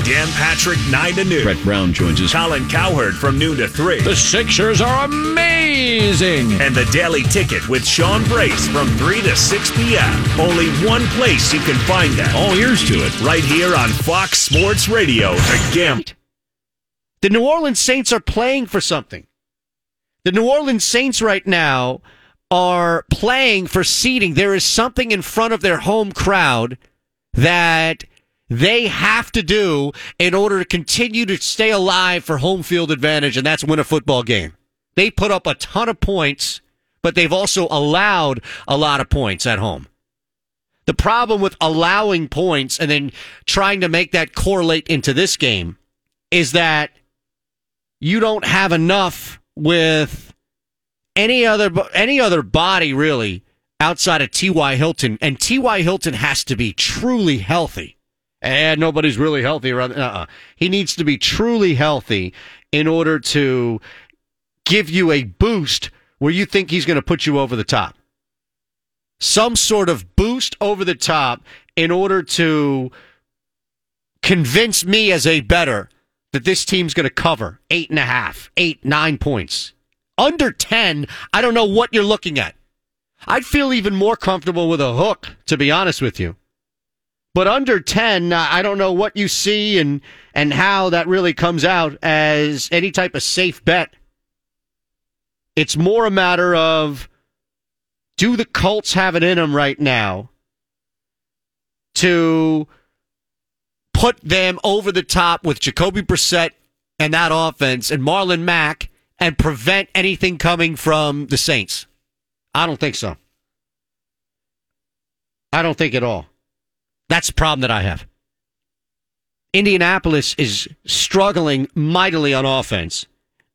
Dan Patrick, nine to noon. Brett Brown joins us. Colin Cowherd from noon to three. The Sixers are amazing. And the Daily Ticket with Sean Brace from three to six p.m. Only one place you can find that. All ears to it. Right here on Fox Sports Radio, The Gambler. The New Orleans Saints are playing for something. The New Orleans Saints right now are playing for seeding. There is something in front of their home crowd that they have to do in order to continue to stay alive for home field advantage, and that's win a football game. They put up a ton of points, but they've also allowed a lot of points at home. The problem with allowing points and then trying to make that correlate into this game is that you don't have enough with any other any other body, really, outside of T Y. Hilton, and T Y. Hilton has to be truly healthy. And nobody's really healthy around. Uh-uh. He needs to be truly healthy in order to give you a boost where you think he's going to put you over the top. Some sort of boost over the top in order to convince me as a bettor that this team's going to cover eight and a half, eight, nine points. Under ten, I don't know what you're looking at. I'd feel even more comfortable with a hook, to be honest with you. But under ten, I don't know what you see and, and how that really comes out as any type of safe bet. It's more a matter of, do the Colts have it in them right now to put them over the top with Jacoby Brissett and that offense and Marlon Mack and prevent anything coming from the Saints? I don't think so. I don't think at all. That's the problem that I have. Indianapolis is struggling mightily on offense,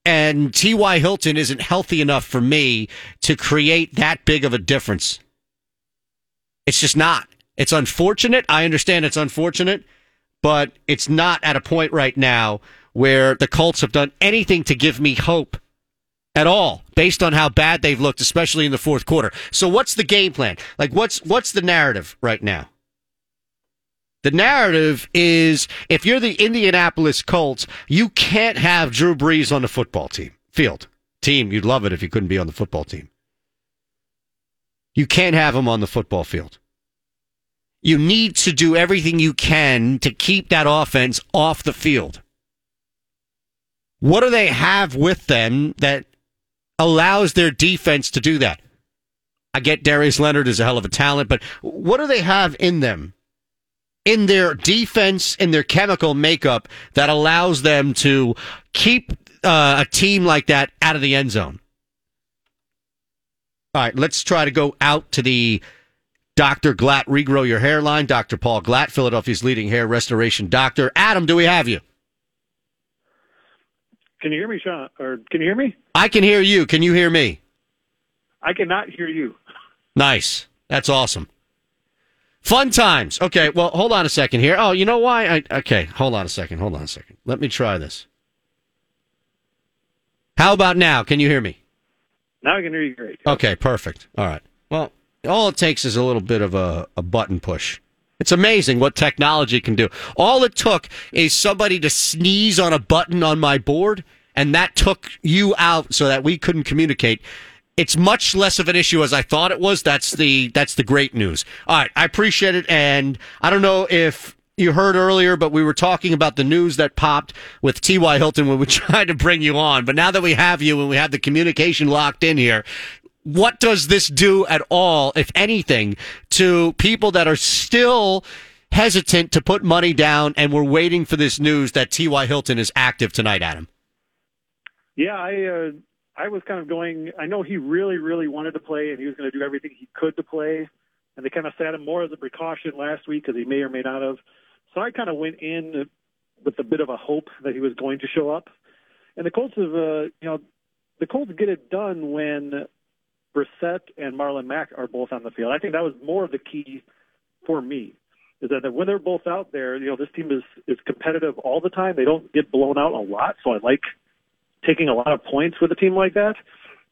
and T Y. Hilton isn't healthy enough for me to create that big of a difference. It's just not. It's unfortunate. I understand it's unfortunate, but it's not at a point right now where the Colts have done anything to give me hope at all, based on how bad they've looked, especially in the fourth quarter. So what's the game plan? Like, what's what's the narrative right now? The narrative is, if you're the Indianapolis Colts, you can't have Drew Brees on the football team. Field. Team, you'd love it if you couldn't be on the football team. You can't have him on the football field. You need to do everything you can to keep that offense off the field. What do they have with them that allows their defense to do that? I get Darius Leonard is a hell of a talent, but what do they have in them? In their defense, in their chemical makeup that allows them to keep uh, a team like that out of the end zone. All right, let's try to go out to the Doctor Glatt Regrow Your Hairline. Doctor Paul Glatt, Philadelphia's leading hair restoration doctor. Adam, do we have you? Can you hear me, Sean? Or can you hear me? I can hear you. Can you hear me? I cannot hear you. Nice. That's awesome. Fun times. Okay, well, hold on a second here. Oh, you know why? I, okay, hold on a second. Hold on a second. Let me try this. How about now? Can you hear me? Now I can hear you great. Okay, perfect. All right. Well, all it takes is a little bit of a, a button push. It's amazing what technology can do. All it took is somebody to sneeze on a button on my board, and that took you out so that we couldn't communicate. It's much less of an issue as I thought it was. That's the that's the great news. All right, I appreciate it, and I don't know if you heard earlier, but we were talking about the news that popped with T Y. Hilton when we tried to bring you on. But now that we have you and we have the communication locked in here, what does this do at all, if anything, to people that are still hesitant to put money down and we're waiting for this news that T Y. Hilton is active tonight, Adam? Yeah, I... Uh... I was kind of going, I know he really, really wanted to play, and he was going to do everything he could to play. And they kind of sat him more as a precaution last week because he may or may not have. So I kind of went in with a bit of a hope that he was going to show up. And the Colts have, uh, you know, the Colts get it done when Brissett and Marlon Mack are both on the field. I think that was more of the key for me, is that when they're both out there, you know, this team is, is competitive all the time. They don't get blown out a lot, so I like taking a lot of points with a team like that,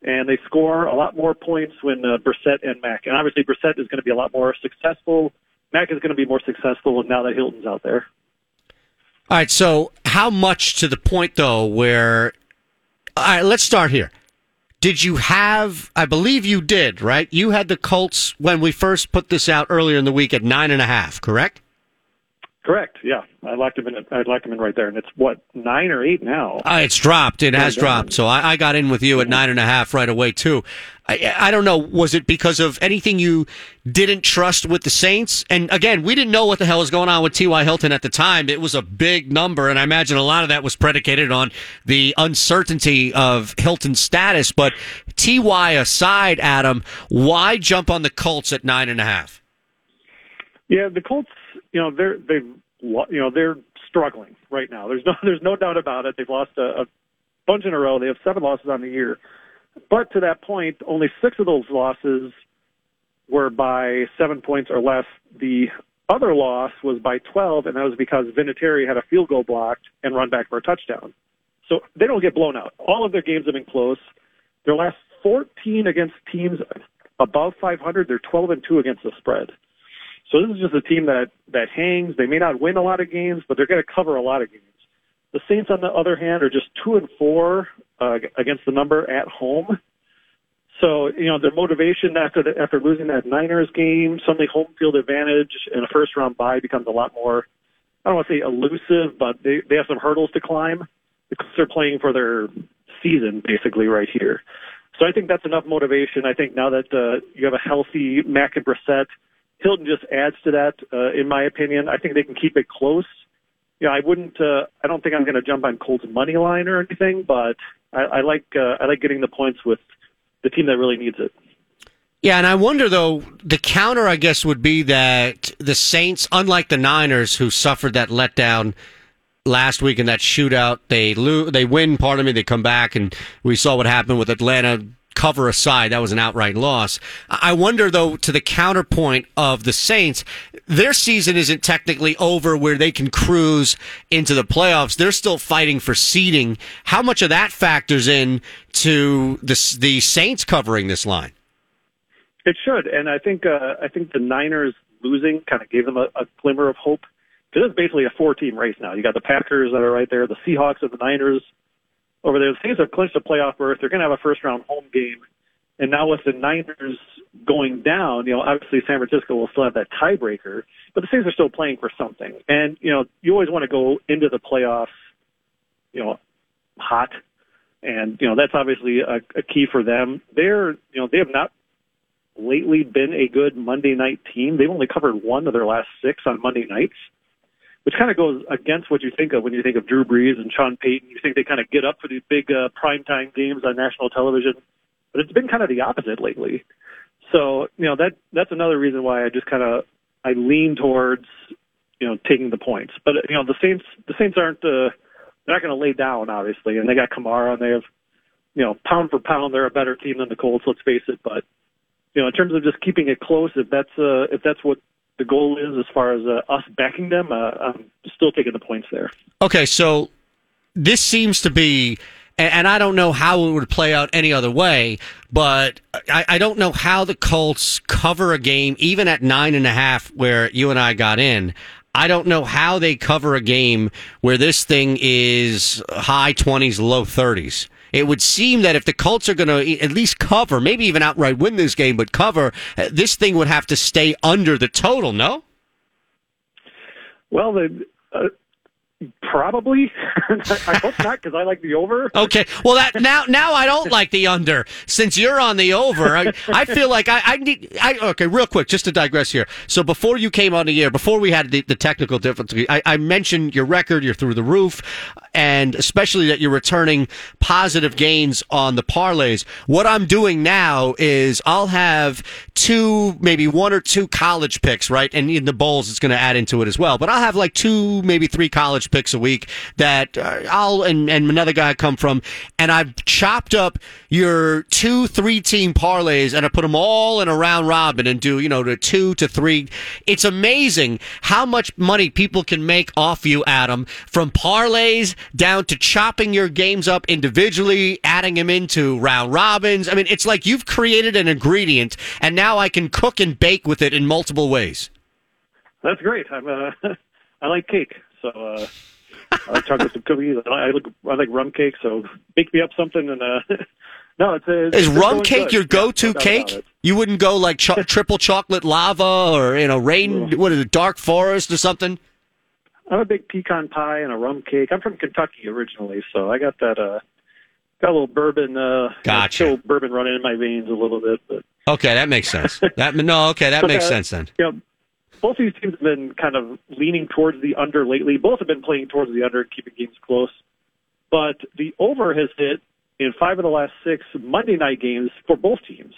and they score a lot more points when uh, Brissett and Mack. And obviously Brissett is going to be a lot more successful. Mack is going to be more successful now that Hilton's out there. All right, so how much to the point, though, where – all right, let's start here. Did you have – I believe you did, right? You had the Colts when we first put this out earlier in the week at nine and a half, correct? Correct. Yeah, I locked him in. I locked him in right there, and it's what, nine or eight now. Uh, it's dropped. It has dropped. So I, I got in with you at nine and a half right away too. I, I don't know. Was it because of anything you didn't trust with the Saints? And again, we didn't know what the hell was going on with T Y. Hilton at the time. It was a big number, and I imagine a lot of that was predicated on the uncertainty of Hilton's status. But T Y aside, Adam, why jump on the Colts at nine and a half? Yeah, the Colts. You know, they're they've you know they're struggling right now. There's no there's no doubt about it. They've lost a, a bunch in a row. They have seven losses on the year, but to that point, only six of those losses were by seven points or less. The other loss was by twelve, and that was because Vinatieri had a field goal blocked and run back for a touchdown. So they don't get blown out. All of their games have been close. Their last fourteen against teams above five hundred, they're twelve and two against the spread. So this is just a team that, that hangs. They may not win a lot of games, but they're going to cover a lot of games. The Saints, on the other hand, are just two and four uh, against the number at home. So, you know, their motivation after the, after losing that Niners game, suddenly home field advantage and a first-round bye becomes a lot more, I don't want to say elusive, but they, they have some hurdles to climb because they're playing for their season, basically, right here. So I think that's enough motivation. I think now that uh, you have a healthy Mack and Brissett, Hilton just adds to that, uh, in my opinion. I think they can keep it close. You know, I wouldn't. Uh, I don't think I'm going to jump on Colts money line or anything, but I, I like. Uh, I like getting the points with the team that really needs it. Yeah, and I wonder though. The counter, I guess, would be that the Saints, unlike the Niners, who suffered that letdown last week in that shootout, they lose. They win. Pardon me. They come back, and we saw what happened with Atlanta. Cover aside, that was an outright loss. I wonder, though, to the counterpoint of the Saints, their season isn't technically over where they can cruise into the playoffs. They're still fighting for seeding. How much of that factors in to the, the Saints covering this line? It should, and I think uh, I think the Niners losing kind of gave them a, a glimmer of hope. Because it's basically a four-team race now. You got the Packers that are right there, the Seahawks and the Niners over there. The Saints have clinched a playoff berth. They're going to have a first-round home game. And now with the Niners going down, you know, obviously San Francisco will still have that tiebreaker, but the Saints are still playing for something. And, you know, you always want to go into the playoffs, you know, hot. And, you know, that's obviously a, a key for them. They're, you know, they have not lately been a good Monday night team. They've only covered one of their last six on Monday nights, which kind of goes against what you think of when you think of Drew Brees and Sean Payton. You think they kind of get up for these big uh, primetime games on national television, but it's been kind of the opposite lately. So, you know, that that's another reason why I just kind of I lean towards, you know, taking the points. But, you know, the Saints the Saints aren't uh, they're not going to lay down, obviously, and they got Kamara, and they have, you know, pound for pound, they're a better team than the Colts. Let's face it. But, you know, in terms of just keeping it close, if that's uh, if that's what the goal is as far as uh, us backing them, uh, I'm still taking the points there. Okay, so this seems to be, and I don't know how it would play out any other way, but I, I don't know how the Colts cover a game, even at nine and a half where you and I got in. I don't know how they cover a game where this thing is high twenties, low thirties. It would seem that if the Colts are going to at least cover, maybe even outright win this game, but cover, this thing would have to stay under the total, no? Well, the, uh, probably. I hope not, because I like the over. Okay. Well, that now now I don't like the under. Since you're on the over, I, I feel like I, I need... I, okay, real quick, just to digress here. So before you came on the air, before we had the, the technical difficulty, I, I mentioned your record, you're through the roof, and especially that you're returning positive gains on the parlays. What I'm doing now is I'll have two, maybe one or two college picks, right? And in the bowls, it's going to add into it as well. But I'll have like two, maybe three college picks a week that I'll and, and another guy I come from. And I've chopped up your two, three-team parlays, and I put them all in a round robin and do, you know, the two to three. It's amazing how much money people can make off you, Adam, from parlays down to chopping your games up individually, adding them into round robins. I mean, it's like you've created an ingredient, and now I can cook and bake with it in multiple ways. That's great. I'm, uh, I like cake, so uh, I like chocolate chip cookies. I like, I like rum cake, so bake me up something. And uh, no, it's, it's is it's rum cake good. Your go-to yeah, cake? You wouldn't go like cho- triple chocolate lava or you know rain. What is it? Dark forest or something? I'm a big pecan pie and a rum cake. I'm from Kentucky originally, so I got that uh, got a little bourbon, uh, gotcha. you know, chill bourbon running in my veins a little bit. But. Okay, that makes sense. That no, okay, that but, makes uh, sense then. Yeah, you know, both these teams have been kind of leaning towards the under lately. Both have been playing towards the under, keeping games close. But the over has hit in five of the last six Monday night games for both teams.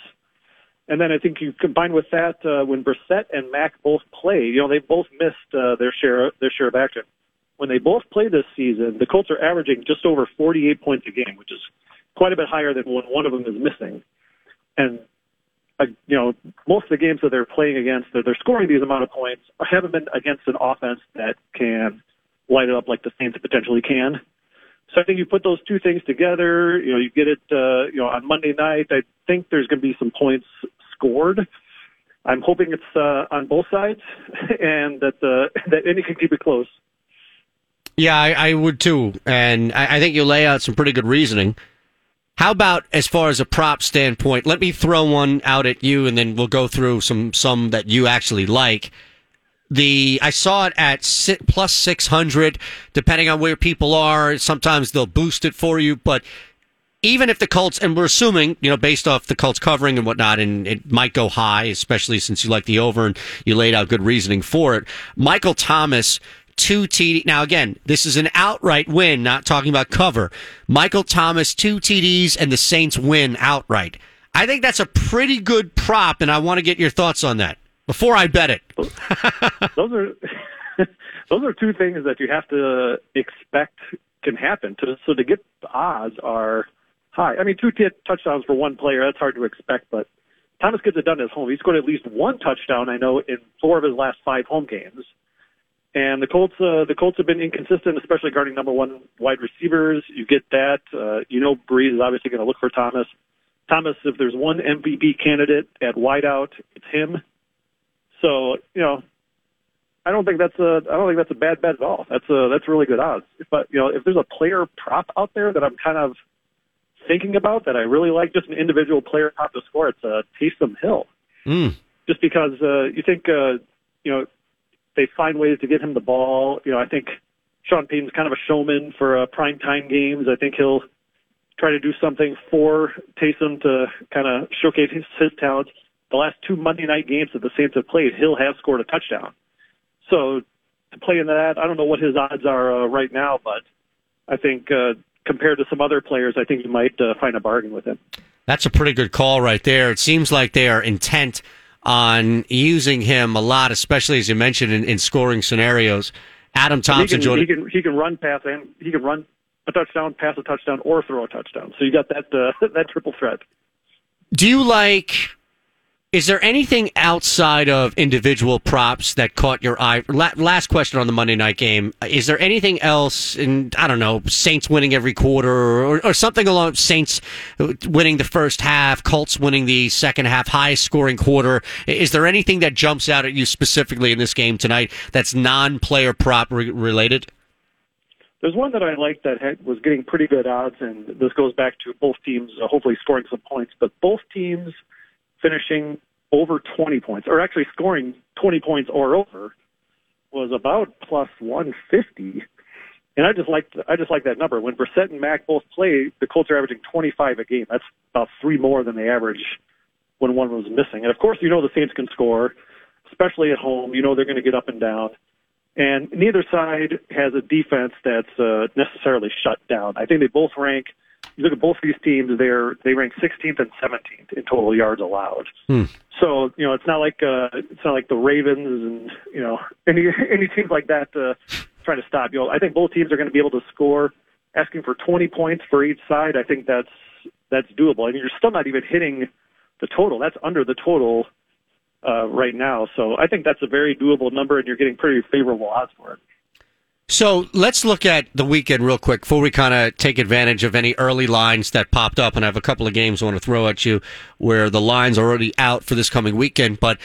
And then I think you combine with that uh, when Brissett and Mack both play, you know, they both missed uh, their share their share of action. When they both play this season, the Colts are averaging just over forty-eight points a game, which is quite a bit higher than when one of them is missing. And, uh, you know, most of the games that they're playing against, that they're scoring these amount of points, haven't been against an offense that can light it up like the Saints potentially can. So I think you put those two things together, you know, you get it, uh, you know, on Monday night. I think there's going to be some points scored. I'm hoping it's uh, on both sides, and that uh, that Indy can keep it close. Yeah, I, I would too, and I, I think you lay out some pretty good reasoning. How about as far as a prop standpoint? Let me throw one out at you, and then we'll go through some some that you actually like. The I saw it at plus six hundred, depending on where people are. Sometimes they'll boost it for you, but even if the Colts, and we're assuming, you know, based off the Colts covering and whatnot, and it might go high, especially since you like the over and you laid out good reasoning for it. Michael Thomas, two T Ds. Now, again, this is an outright win, not talking about cover. Michael Thomas, two T Ds, and the Saints win outright. I think that's a pretty good prop, and I want to get your thoughts on that before I bet it. Those are those are two things that you have to expect can happen. To, so to get the odds are high. I mean, two t- touchdowns for one player, that's hard to expect, but Thomas gets it done at home. He's scored at least one touchdown, I know, in four of his last five home games. And the Colts uh, the Colts have been inconsistent, especially guarding number one wide receivers. You get that. Uh, you know Brees is obviously going to look for Thomas. Thomas, if there's one M V P candidate at wideout, it's him. So, you know, I don't think that's a I don't think that's a bad bet at all. That's a, that's really good odds. But, you know, if there's a player prop out there that I'm kind of thinking about that I really like, just an individual player prop to score, it's uh, Taysom Hill. Mm. Just because uh, you think, uh, you know, they find ways to get him the ball. You know, I think Sean Payton's kind of a showman for uh, prime time games. I think he'll try to do something for Taysom to kind of showcase his, his talent. The last two Monday night games that the Saints have played, Hill has scored a touchdown. So to play in that, I don't know what his odds are uh, right now, but I think uh, compared to some other players, I think you might uh, find a bargain with him. That's a pretty good call right there. It seems like they are intent on using him a lot, especially as you mentioned in, in scoring scenarios. Adam Thompson, he can, he can he can run pass and he can run a touchdown, pass a touchdown, or throw a touchdown. So you got that uh, that triple threat. Do you like? Is there anything outside of individual props that caught your eye? La- last question on the Monday night game: is there anything else? In I don't know, Saints winning every quarter, or, or something along Saints winning the first half, Colts winning the second half, highest scoring quarter. Is there anything that jumps out at you specifically in this game tonight that's non-player prop re- related? There's one that I liked that had, was getting pretty good odds, and this goes back to both teams uh, hopefully scoring some points, but both teams finishing over twenty points, or actually scoring twenty points or over, was about plus one fifty. And I just like I just like that number. When Brissett and Mack both play, the Colts are averaging twenty-five a game. That's about three more than they average when one was missing. And, of course, you know the Saints can score, especially at home. You know they're going to get up and down. And neither side has a defense that's uh, necessarily shut down. I think they both rank – you look at both these teams, they're, they rank sixteenth and seventeenth in total yards allowed. Hmm. So, you know, it's not like uh, it's not like the Ravens and, you know, any any teams like that uh, trying to stop. You know, I think both teams are going to be able to score, asking for twenty points for each side. I think that's that's doable. I mean, you're still not even hitting the total. That's under the total uh, right now. So I think that's a very doable number, and you're getting pretty favorable odds for it. So let's look at the weekend real quick before we kind of take advantage of any early lines that popped up. And I have a couple of games I want to throw at you where the lines are already out for this coming weekend. But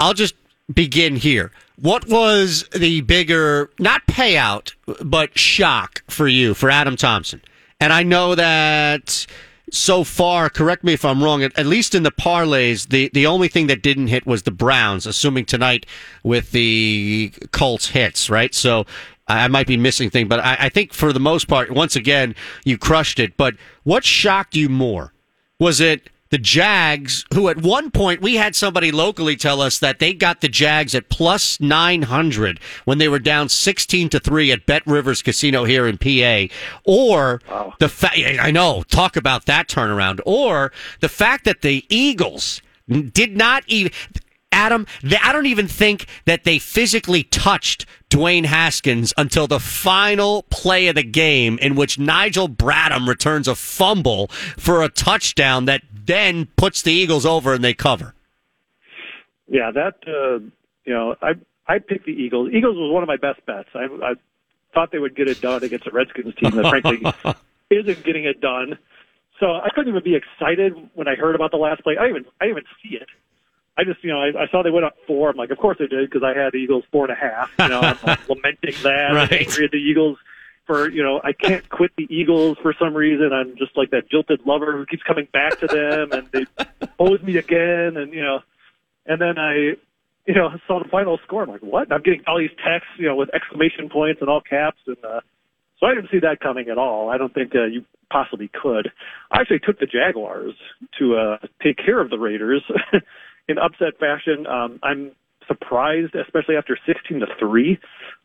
I'll just begin here. What was the bigger, not payout, but shock for you, for Adam Thompson? And I know that so far, correct me if I'm wrong, at least in the parlays, the, the only thing that didn't hit was the Browns, assuming tonight with the Colts hits, right? So I might be missing things, but I, I think for the most part, once again, you crushed it. But what shocked you more? Was it the Jags, who at one point we had somebody locally tell us that they got the Jags at plus nine hundred when they were down sixteen to three at Bet Rivers Casino here in P A, or wow. the fact, I know, talk about that turnaround, or the fact that the Eagles did not even. Adam, they, I don't even think that they physically touched Dwayne Haskins until the final play of the game, in which Nigel Bradham returns a fumble for a touchdown that then puts the Eagles over and they cover. Yeah, that, uh, you know, I I picked the Eagles. Eagles was one of my best bets. I, I thought they would get it done against the Redskins team that, frankly, isn't getting it done. So I couldn't even be excited when I heard about the last play. I didn't even, I didn't even see it. I just, you know, I, I saw they went up four. I'm like, of course they did, because I had the Eagles four and a half. You know, I'm like, lamenting that. Right. I'm angry at the Eagles. for, you know, I can't quit the Eagles for some reason. I'm just like that jilted lover who keeps coming back to them, and they owed me again, and, you know, and then I, you know, saw the final score. I'm like, what? I'm getting all these texts, you know, with exclamation points and all caps, and uh, so I didn't see that coming at all. I don't think uh, you possibly could. I actually took the Jaguars to uh, take care of the Raiders in upset fashion. Um, I'm surprised, especially after sixteen to three.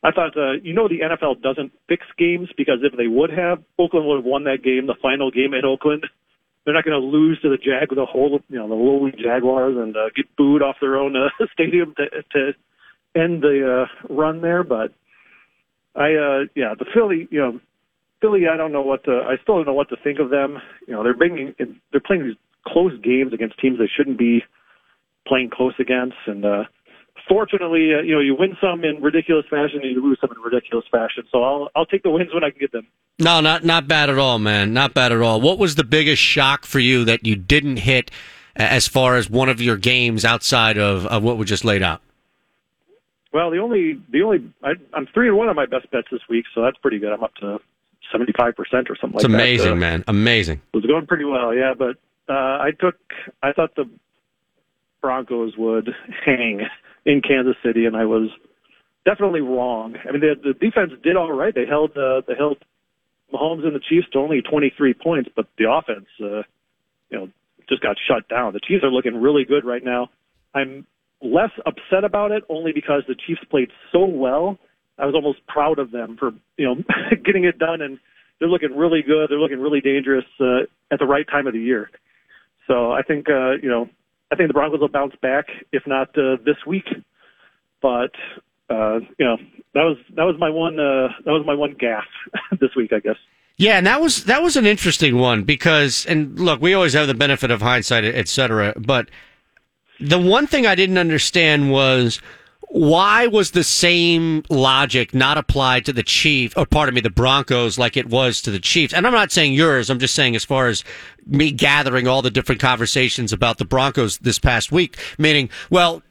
I thought, uh, you know, the N F L doesn't fix games, because if they would have, Oakland would have won that game, the final game at Oakland. They're not going to lose to the Jag, the whole, you know, the lowly Jaguars, and uh, get booed off their own uh, stadium to, to end the uh, run there. But I, uh, yeah, the Philly, you know, Philly. I don't know what to. I still don't know what to think of them. You know, they're bringing, they're playing these close games against teams they shouldn't be playing close against, and uh, fortunately, uh, you know, you win some in ridiculous fashion, and you lose some in ridiculous fashion. So I'll I'll take the wins when I can get them. No, not not bad at all, man. Not bad at all. What was the biggest shock for you that you didn't hit as far as one of your games outside of, of what we just laid out? Well, the only the only I, I'm three and one on my best bets this week, so that's pretty good. I'm up to seventy five percent or something. It's like amazing, that. It's so, amazing, man. Amazing. It was going pretty well, yeah. But uh, I took I thought the Broncos would hang in Kansas City, and I was definitely wrong. I mean, the, the defense did all right. They held uh, they held. Mahomes and the Chiefs to only twenty-three points, but the offense, uh, you know, just got shut down. The Chiefs are looking really good right now. I'm less upset about it only because the Chiefs played so well. I was almost proud of them for, you know, getting it done, and they're looking really good. They're looking really dangerous uh, at the right time of the year. So I think, uh, you know, I think the Broncos will bounce back, if not uh, this week. But Uh, you know, that was that was my one uh, that was my one gaffe this week, I guess. Yeah, and that was that was an interesting one because, and look, we always have the benefit of hindsight, et cetera. But the one thing I didn't understand was why was the same logic not applied to the Chiefs, or pardon me, the Broncos, like it was to the Chiefs? And I'm not saying yours. I'm just saying as far as me gathering all the different conversations about the Broncos this past week, meaning, well,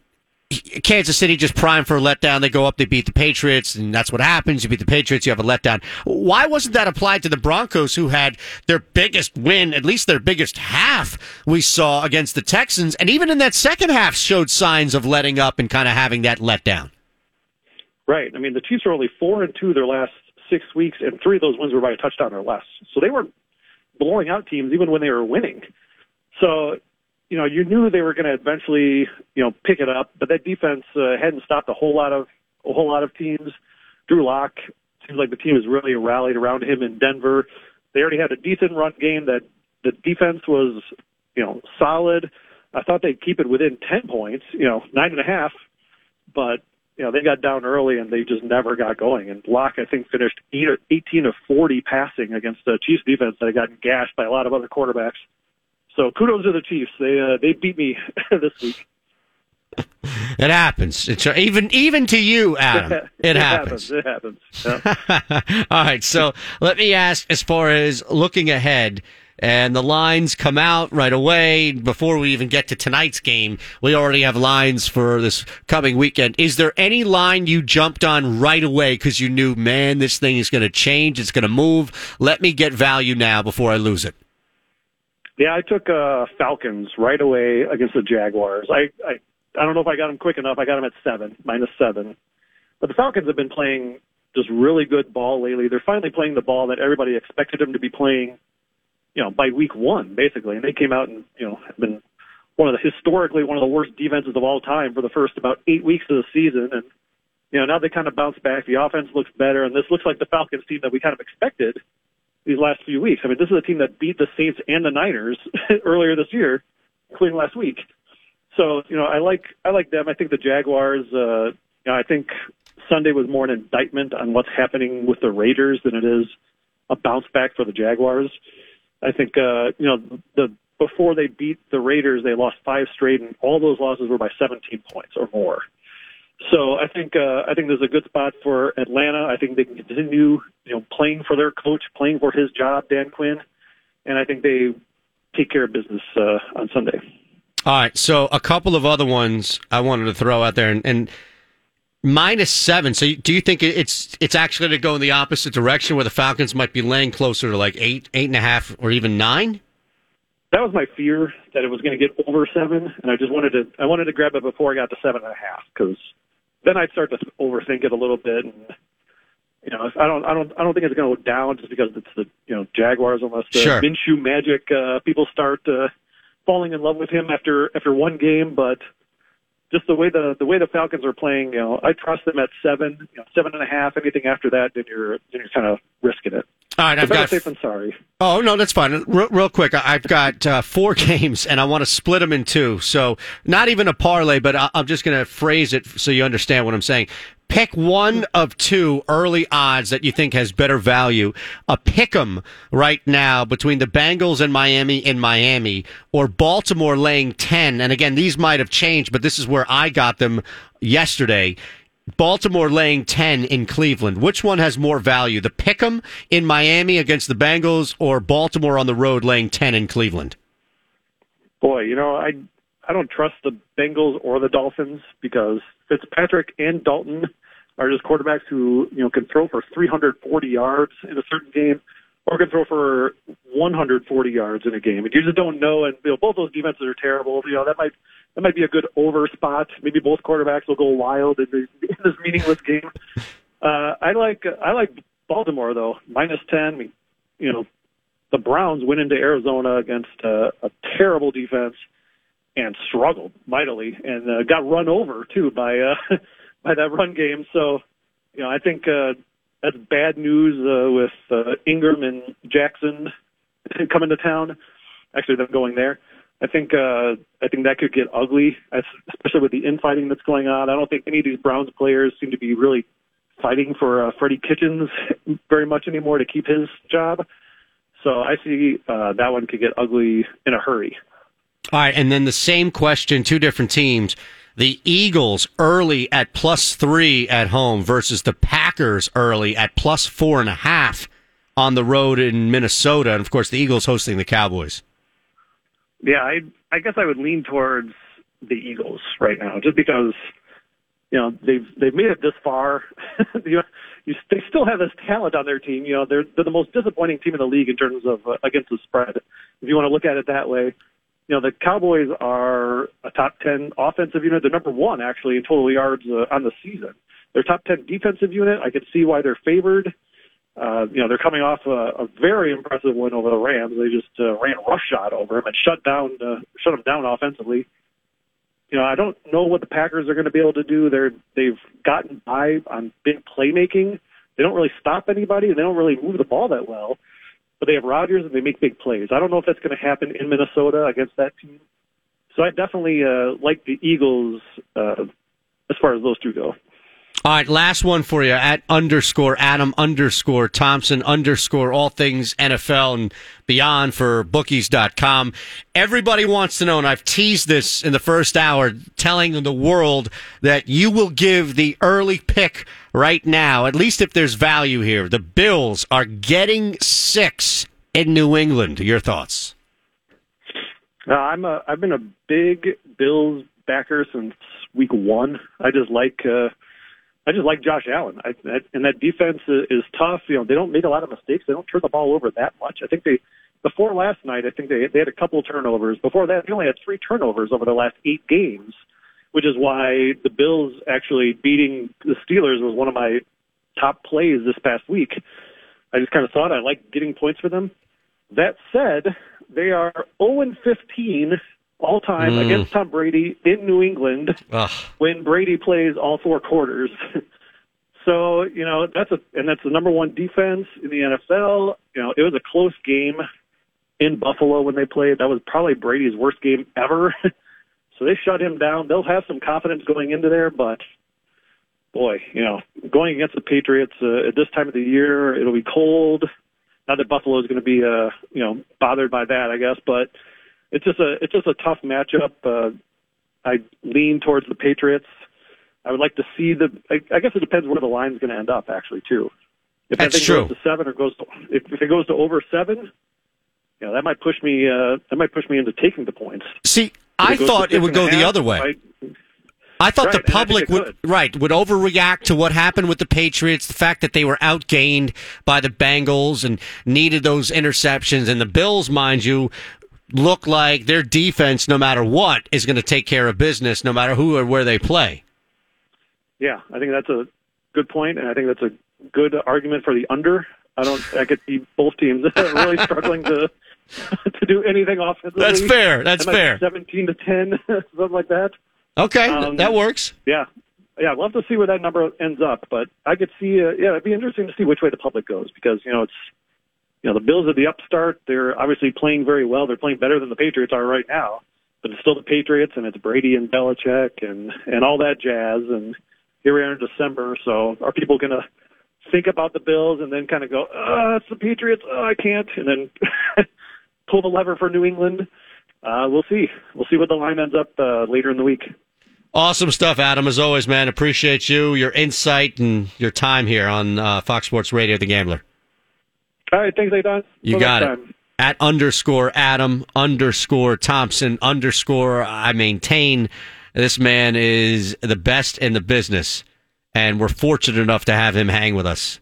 Kansas City just primed for a letdown. They go up, they beat the Patriots, and that's what happens. You beat the Patriots, you have a letdown. Why wasn't that applied to the Broncos, who had their biggest win, at least their biggest half we saw against the Texans, and even in that second half showed signs of letting up and kind of having that letdown? Right. I mean, the Chiefs were only four and two their last six weeks, and three of those wins were by a touchdown or less. So they were blowing out teams even when they were winning. So, you know, you knew they were going to eventually, you know, pick it up, but that defense uh, hadn't stopped a whole lot of a whole lot of teams. Drew Lock seems like the team has really rallied around him in Denver. They already had a decent run game. That the defense was, you know, solid. I thought they'd keep it within ten points, you know, nine and a half, but you know they got down early and they just never got going. And Lock, I think, finished eighteen of forty passing against the Chiefs defense that had gotten gashed by a lot of other quarterbacks. So kudos to the Chiefs. They uh, they beat me this week. It happens. It's even even to you, Adam. It, it happens. happens. It happens. Yeah. All right. So let me ask, as far as looking ahead, and the lines come out right away before we even get to tonight's game. We already have lines for this coming weekend. Is there any line you jumped on right away because you knew, man, this thing is going to change, it's going to move? Let me get value now before I lose it. Yeah, I took uh, Falcons right away against the Jaguars. I, I I don't know if I got them quick enough. I got them at seven, minus seven. But the Falcons have been playing just really good ball lately. They're finally playing the ball that everybody expected them to be playing, you know, by week one, basically. And they came out and, you know, have been one of the historically one of the worst defenses of all time for the first about eight weeks of the season. And, you know, now they kind of bounce back. The offense looks better. And this looks like the Falcons team that we kind of expected these last few weeks. I mean, this is a team that beat the Saints and the Niners earlier this year, including last week. So, you know, I like I like them. I think the Jaguars, uh, you know, I think Sunday was more an indictment on what's happening with the Raiders than it is a bounce back for the Jaguars. I think, uh, you know, the before they beat the Raiders, they lost five straight, and all those losses were by seventeen points or more. So I think uh, I think there's a good spot for Atlanta. I think they can continue, you know, playing for their coach, playing for his job, Dan Quinn, and I think they take care of business uh, on Sunday. All right, so a couple of other ones I wanted to throw out there, and, and Minus seven. So do you think it's it's actually going to go in the opposite direction where the Falcons might be laying closer to like eight, eight and a half, or even nine? That was my fear, that it was going to get over seven, and I just wanted to I wanted to grab it before I got to seven and a half, because then I'd start to overthink it a little bit. And you know, I don't I don't I don't think it's going to go down just because it's the you know Jaguars, unless the sure. Minshew magic uh, people start uh, falling in love with him after after one game, but. Just the way the the way the Falcons are playing, you know, I trust them at seven, you know, seven and a half. Anything after that, then you're then you're kind of risking it. All right, I've got safe than sorry. Oh no, that's fine. Real, real quick, I've got uh, four games, and I want to split them in two. So not even a parlay, but I, I'm just going to phrase it so you understand what I'm saying. Pick one of two early odds that you think has better value. A pick 'em right now between the Bengals and Miami in Miami, or Baltimore laying ten. And again, these might have changed, but this is where I got them yesterday. Baltimore laying ten in Cleveland. Which one has more value? The pick 'em in Miami against the Bengals, or Baltimore on the road laying ten in Cleveland? Boy, you know, I I don't trust the Bengals or the Dolphins, because Fitzpatrick and Dalton are just quarterbacks who, you know, can throw for three hundred forty yards in a certain game, or can throw for one hundred forty yards in a game. And you just don't know. And you know, both those defenses are terrible. You know, that might that might be a good over spot. Maybe both quarterbacks will go wild in, the, in this meaningless game. Uh, I like I like Baltimore though, minus ten. I mean, you know, the Browns went into Arizona against uh, a terrible defense and struggled mightily, and uh, got run over too by uh, by that run game. So, you know, I think uh, that's bad news uh, with uh, Ingram and Jackson coming to town. Actually, them going there, I think uh, I think that could get ugly, especially with the infighting that's going on. I don't think any of these Browns players seem to be really fighting for uh, Freddie Kitchens very much anymore to keep his job. So I see uh, that one could get ugly in a hurry. All right, and then the same question, two different teams. The Eagles early at plus three at home versus the Packers early at plus four and a half on the road in Minnesota. And, of course, the Eagles hosting the Cowboys. Yeah, I, I guess I would lean towards the Eagles right now, just because, you know, they've they've made it this far. you, you, they still have this talent on their team. You know, they're, they're the most disappointing team in the league in terms of uh, against the spread, if you want to look at it that way. You know, the Cowboys are a top ten offensive unit. They're number one, actually, in total yards uh, on the season. They're top ten defensive unit. I can see why they're favored. Uh, you know, they're coming off a, a very impressive win over the Rams. They just uh, ran roughshod over them and shut down, uh, shut them down offensively. You know, I don't know what the Packers are going to be able to do. They're, they've gotten by on big playmaking. They don't really stop anybody, and they don't really move the ball that well. But they have Rodgers, and they make big plays. I don't know if that's going to happen in Minnesota against that team. So I definitely uh, like the Eagles uh, as far as those two go. All right, last one for you, at underscore Adam underscore Thompson underscore all things N F L and beyond for bookies dot com. Everybody wants to know, and I've teased this in the first hour, telling the world that you will give the early pick right now, at least if there's value here. The Bills are getting six in New England. Your thoughts? Uh, I'm a, I've been a big Bills backer since week one. I just like... Uh, I just like Josh Allen, I, I, and that defense is, is tough. You know, they don't make a lot of mistakes. They don't turn the ball over that much. I think they, before last night, I think they they had a couple turnovers. Before that, they only had three turnovers over the last eight games, which is why the Bills actually beating the Steelers was one of my top plays this past week. I just kind of thought I liked getting points for them. That said, they are oh and fifteen all time mm. against Tom Brady in New England Ugh. when Brady plays all four quarters. So, you know, that's a and that's the number one defense in the N F L. You know, it was a close game in Buffalo when they played. That was probably Brady's worst game ever. So they shut him down. They'll have some confidence going into there, but boy, you know, going against the Patriots uh, at this time of the year, it'll be cold. Not that Buffalo is going to be uh, you know, bothered by that, I guess, but It's just a it's just a tough matchup. Uh, I lean towards the Patriots. I would like to see the. I, I guess it depends where the line's going to end up, actually, too. If That's I think true. It goes to seven or goes to, if, if it goes to over seven, you know, that might push me. Uh, that might push me into taking the points. See, I thought it would go the other way. I thought right, the public would right would overreact to what happened with the Patriots, the fact that they were outgained by the Bengals and needed those interceptions. And the Bills, mind you, look like their defense, no matter what, is going to take care of business, no matter who or where they play. Yeah, I think that's a good point, and I think that's a good argument for the under. I don't. I could see both teams really struggling to to do anything offensively. That's fair. That's like fair. Seventeen to ten, something like that. Okay, um, that works. Yeah, yeah. We'll have to see where that number ends up, but I could see. Uh, yeah, it'd be interesting to see which way the public goes, because you know it's you know the Bills are the upstart. They're obviously playing very well. They're playing better than the Patriots are right now, but it's still the Patriots, and it's Brady and Belichick and and all that jazz. And here we are in December, so are people going to think about the Bills and then kind of go, oh, it's the Patriots, oh, I can't, and then pull the lever for New England? Uh, we'll see. We'll see what the line ends up uh, later in the week. Awesome stuff, Adam, as always, man. Appreciate you, your insight, and your time here on uh, Fox Sports Radio, The Gambler. All right, thanks, Eitan. You Till got it. Time. At underscore Adam, underscore Thompson, underscore I maintain. This man is the best in the business, and we're fortunate enough to have him hang with us.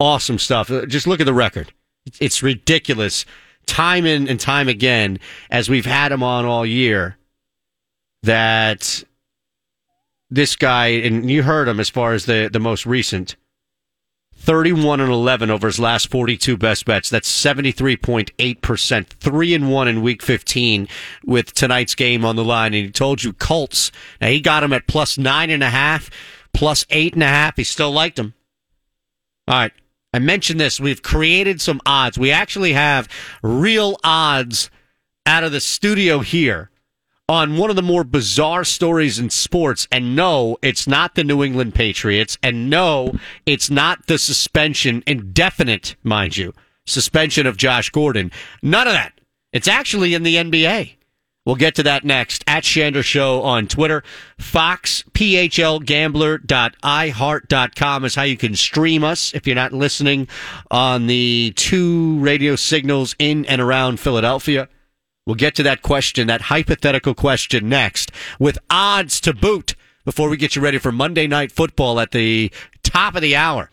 Awesome stuff. Just look at the record. It's ridiculous. Time in and time again, as we've had him on all year, that this guy, and you heard him as far as the, the most recent, thirty-one and eleven over his last forty-two best bets. That's seventy-three point eight percent. three and one in week fifteen with tonight's game on the line. And he told you Colts. Now, he got him at plus nine and a half, plus eight and a half. He still liked him. All right. I mentioned this. We've created some odds. We actually have real odds out of the studio here on one of the more bizarre stories in sports. And no, it's not the New England Patriots. And no, it's not the suspension, indefinite, mind you, suspension of Josh Gordon. None of that. It's actually in the N B A. We'll get to that next. At Shander Show on Twitter. Fox, P H L Gambler dot i heart dot com is how you can stream us if you're not listening on the two radio signals in and around Philadelphia. We'll get to that question, that hypothetical question next, with odds to boot, before we get you ready for Monday Night Football at the top of the hour.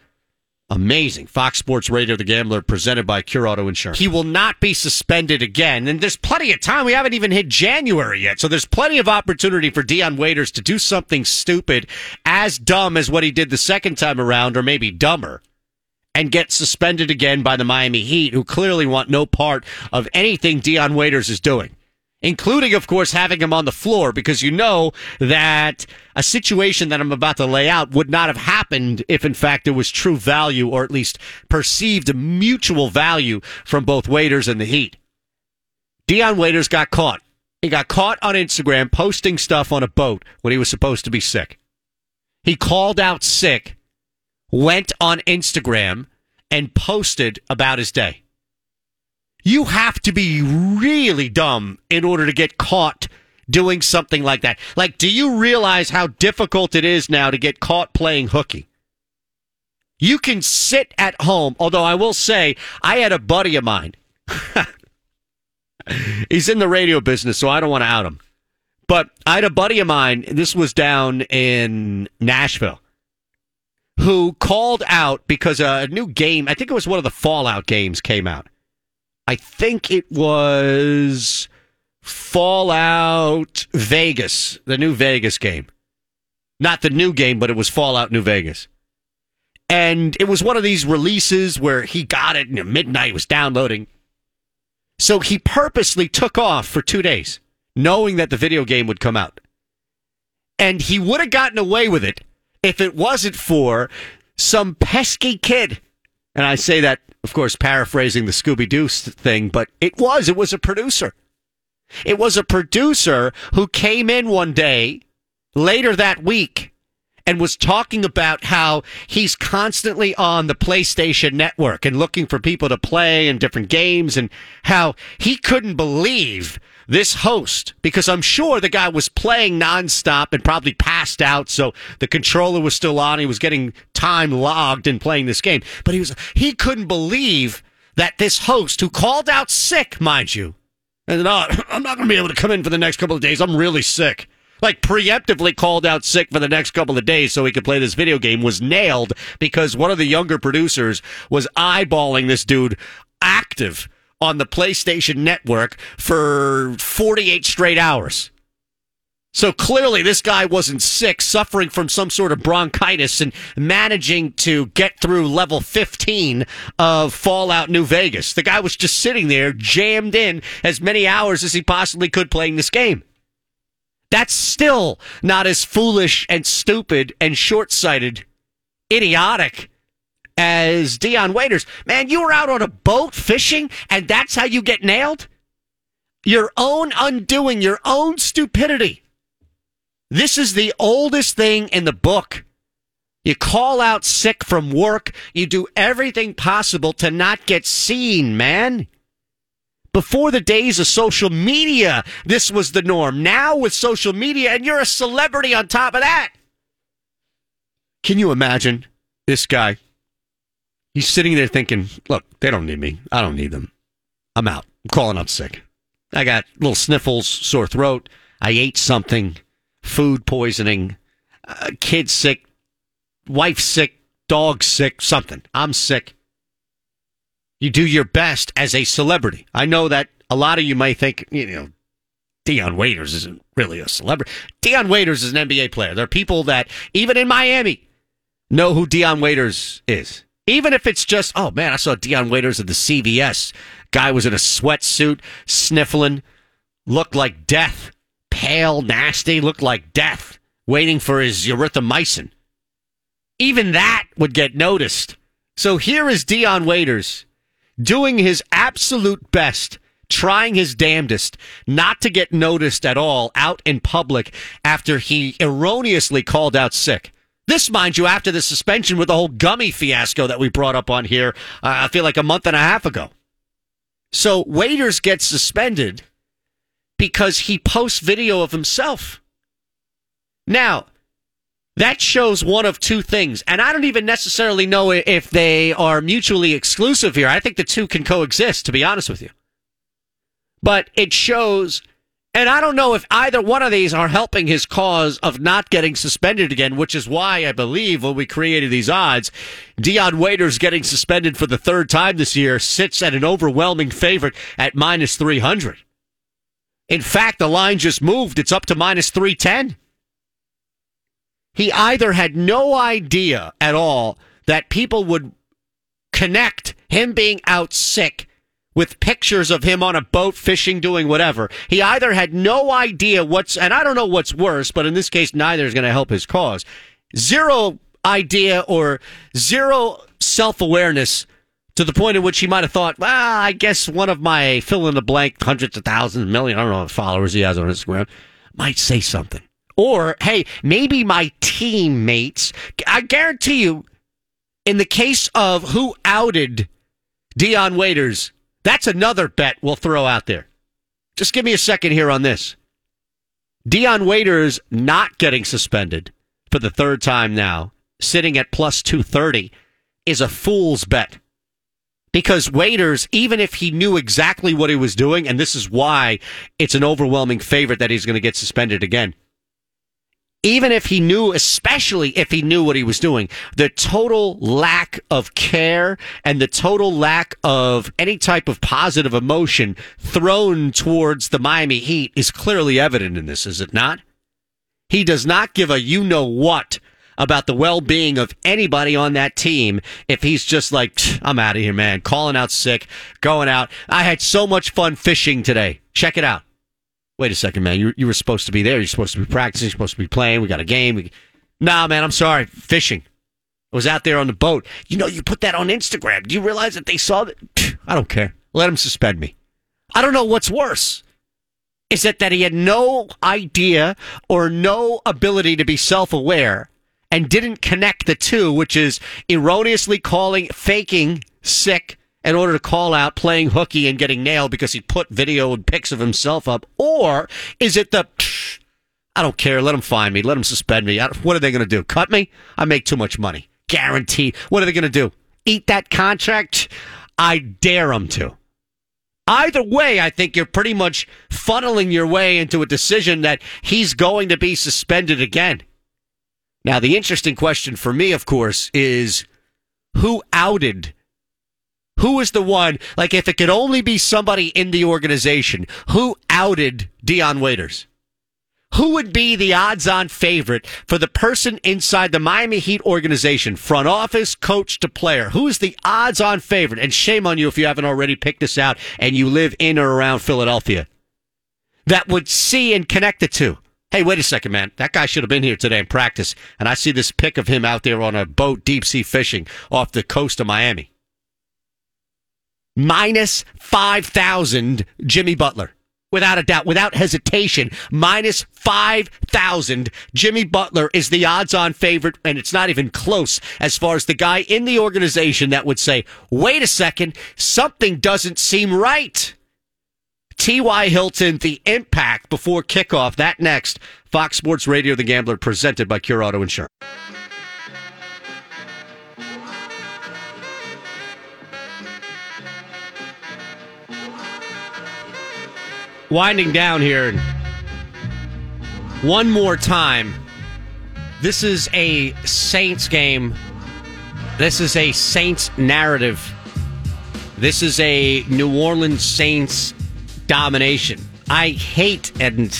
Amazing. Fox Sports Radio, The Gambler, presented by Cure Auto Insurance. He will not be suspended again, and there's plenty of time. We haven't even hit January yet, so there's plenty of opportunity for Dion Waiters to do something stupid, as dumb as what he did the second time around, or maybe dumber, and get suspended again by the Miami Heat, who clearly want no part of anything Dion Waiters is doing, including, of course, having him on the floor, because you know that a situation that I'm about to lay out would not have happened if, in fact, there was true value, or at least perceived mutual value, from both Waiters and the Heat. Dion Waiters got caught. He got caught on Instagram posting stuff on a boat when he was supposed to be sick. He called out sick, went on Instagram, and posted about his day. You have to be really dumb in order to get caught doing something like that. Like, do you realize how difficult it is now to get caught playing hooky? You can sit at home, although I will say, I had a buddy of mine. He's in the radio business, so I don't want to out him. But I had a buddy of mine, this was down in Nashville, who called out because a new game, I think it was one of the Fallout games, came out. I think it was Fallout Vegas, the new Vegas game. Not the new game, but it was Fallout New Vegas. And it was one of these releases where he got it and at midnight was downloading. So he purposely took off for two days, knowing that the video game would come out. And he would have gotten away with it if it wasn't for some pesky kid. And I say that, of course, paraphrasing the Scooby-Doo thing, but it was. It was a producer. It was a producer who came in one day later that week and was talking about how he's constantly on the PlayStation Network and looking for people to play and different games, and how he couldn't believe this host, because I'm sure the guy was playing nonstop and probably passed out, so the controller was still on. He was getting time logged in playing this game. But he was he couldn't believe that this host, who called out sick, mind you, and oh, I'm not going to be able to come in for the next couple of days. I'm really sick. like preemptively called out sick for the next couple of days so he could play this video game, was nailed because one of the younger producers was eyeballing this dude active on the PlayStation Network for forty-eight straight hours. So clearly this guy wasn't sick, suffering from some sort of bronchitis and managing to get through level fifteen of Fallout New Vegas. The guy was just sitting there jammed in as many hours as he possibly could playing this game. That's still not as foolish and stupid and short-sighted, idiotic as Dion Waiters. Man, you were out on a boat fishing and that's how you get nailed? Your own undoing, your own stupidity. This is the oldest thing in the book. You call out sick from work. You do everything possible to not get seen, man. Before the days of social media, this was the norm. Now with social media, and you're a celebrity on top of that. Can you imagine this guy? He's sitting there thinking, look, they don't need me. I don't need them. I'm out. I'm calling out sick. I got little sniffles, sore throat. I ate something. Food poisoning, uh, kid sick, wife sick, dog sick, something. I'm sick. You do your best as a celebrity. I know that a lot of you may think, you know, Dion Waiters isn't really a celebrity. Dion Waiters is an N B A player. There are people that, even in Miami, know who Dion Waiters is. Even if it's just, oh, man, I saw Dion Waiters at the C V S. Guy was in a sweatsuit, sniffling, looked like death. Pale, nasty, looked like death, waiting for his erythromycin. Even that would get noticed. So here is Dion Waiters doing his absolute best, trying his damnedest not to get noticed at all out in public after he erroneously called out sick. This, mind you, after the suspension with the whole gummy fiasco that we brought up on here, uh, I feel like a month and a half ago. So Waiters gets suspended because he posts video of himself. Now, that shows one of two things. And I don't even necessarily know if they are mutually exclusive here. I think the two can coexist, to be honest with you. But it shows, and I don't know if either one of these are helping his cause of not getting suspended again, which is why I believe when we created these odds, Dion Waiters getting suspended for the third time this year sits at an overwhelming favorite at minus three hundred. In fact, the line just moved. It's up to minus three ten. He either had no idea at all that people would connect him being out sick with pictures of him on a boat, fishing, doing whatever. He either had no idea what's, and I don't know what's worse, but in this case, neither is going to help his cause. Zero idea or zero self-awareness to the point at which he might have thought, well, I guess one of my fill-in-the-blank hundreds of thousands, million, I don't know how many followers he has on Instagram, might say something. Or, hey, maybe my teammates, I guarantee you, in the case of who outed Dion Waiters, that's another bet we'll throw out there. Just give me a second here on this. Dion Waiters not getting suspended for the third time now, sitting at plus two thirty, is a fool's bet. Because Waiters, even if he knew exactly what he was doing, and this is why it's an overwhelming favorite that he's going to get suspended again, even if he knew, especially if he knew what he was doing, the total lack of care and the total lack of any type of positive emotion thrown towards the Miami Heat is clearly evident in this, is it not? He does not give a you-know-what about the well-being of anybody on that team if he's just like, I'm out of here, man. Calling out sick, going out. I had so much fun fishing today. Check it out. Wait a second, man. You, you were supposed to be there. You're supposed to be practicing. You're supposed to be playing. We got a game. We... Nah, man, I'm sorry. Fishing. I was out there on the boat. You know, you put that on Instagram. Do you realize that they saw that? I don't care. Let him suspend me. I don't know what's worse. Is it that he had no idea or no ability to be self-aware and didn't connect the two, which is erroneously calling, faking sick in order to call out, playing hooky and getting nailed because he put video and pics of himself up? Or is it the, I don't care, let them fine me, let them suspend me. What are they going to do? Cut me? I make too much money. Guaranteed. What are they going to do? Eat that contract? I dare them to. Either way, I think you're pretty much funneling your way into a decision that he's going to be suspended again. Now, the interesting question for me, of course, is who outed? Who is the one, like if it could only be somebody in the organization, who outed Dion Waiters? Who would be the odds-on favorite for the person inside the Miami Heat organization, front office, coach to player? Who is the odds-on favorite? And shame on you if you haven't already picked this out and you live in or around Philadelphia. That would see and connect the two. Hey, wait a second, man. That guy should have been here today in practice. And I see this pic of him out there on a boat deep-sea fishing off the coast of Miami. Minus five thousand, Jimmy Butler. Without a doubt, without hesitation, minus five thousand, Jimmy Butler is the odds-on favorite, and it's not even close as far as the guy in the organization that would say, wait a second, something doesn't seem right. T Y. Hilton, the impact before kickoff. That next, Fox Sports Radio, The Gambler, presented by Cure Auto Insurance. Winding down here one more time. This is a Saints game. This is a Saints narrative. This is a New Orleans Saints domination. I hate, and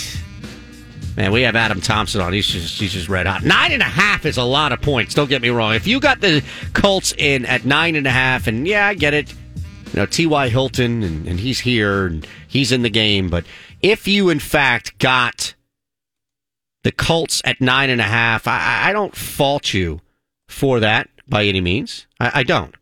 man, we have Adam Thompson on. He's just, he's just red hot. Nine and a half is a lot of points. Don't get me wrong. If you got the Colts in at nine and a half, and yeah, I get it. You know, T Y. Hilton, and, and he's here, and he's in the game. But if you, in fact, got the Colts at nine and a half, I, I don't fault you for that by any means. I, I don't.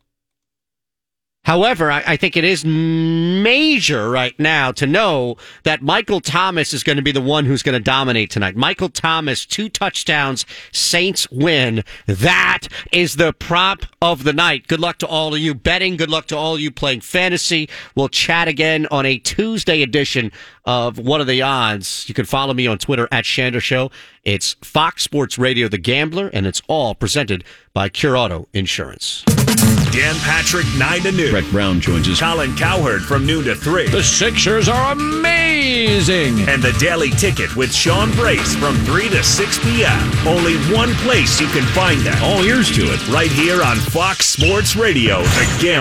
However, I, I think it is major right now to know that Michael Thomas is going to be the one who's going to dominate tonight. Michael Thomas, two touchdowns, Saints win. That is the prop of the night. Good luck to all of you betting. Good luck to all of you playing fantasy. We'll chat again on a Tuesday edition of What Are the Odds. You can follow me on Twitter at Shander Show. It's Fox Sports Radio, The Gambler, and it's all presented by Cure Auto Insurance. Dan Patrick, nine to noon. Brett Brown joins us. Colin Cowherd from noon to three. The Sixers are amazing. And the Daily Ticket with Sean Brace from three to six p.m. Only one place you can find that. All ears to it. Right here on Fox Sports Radio, The Gambler.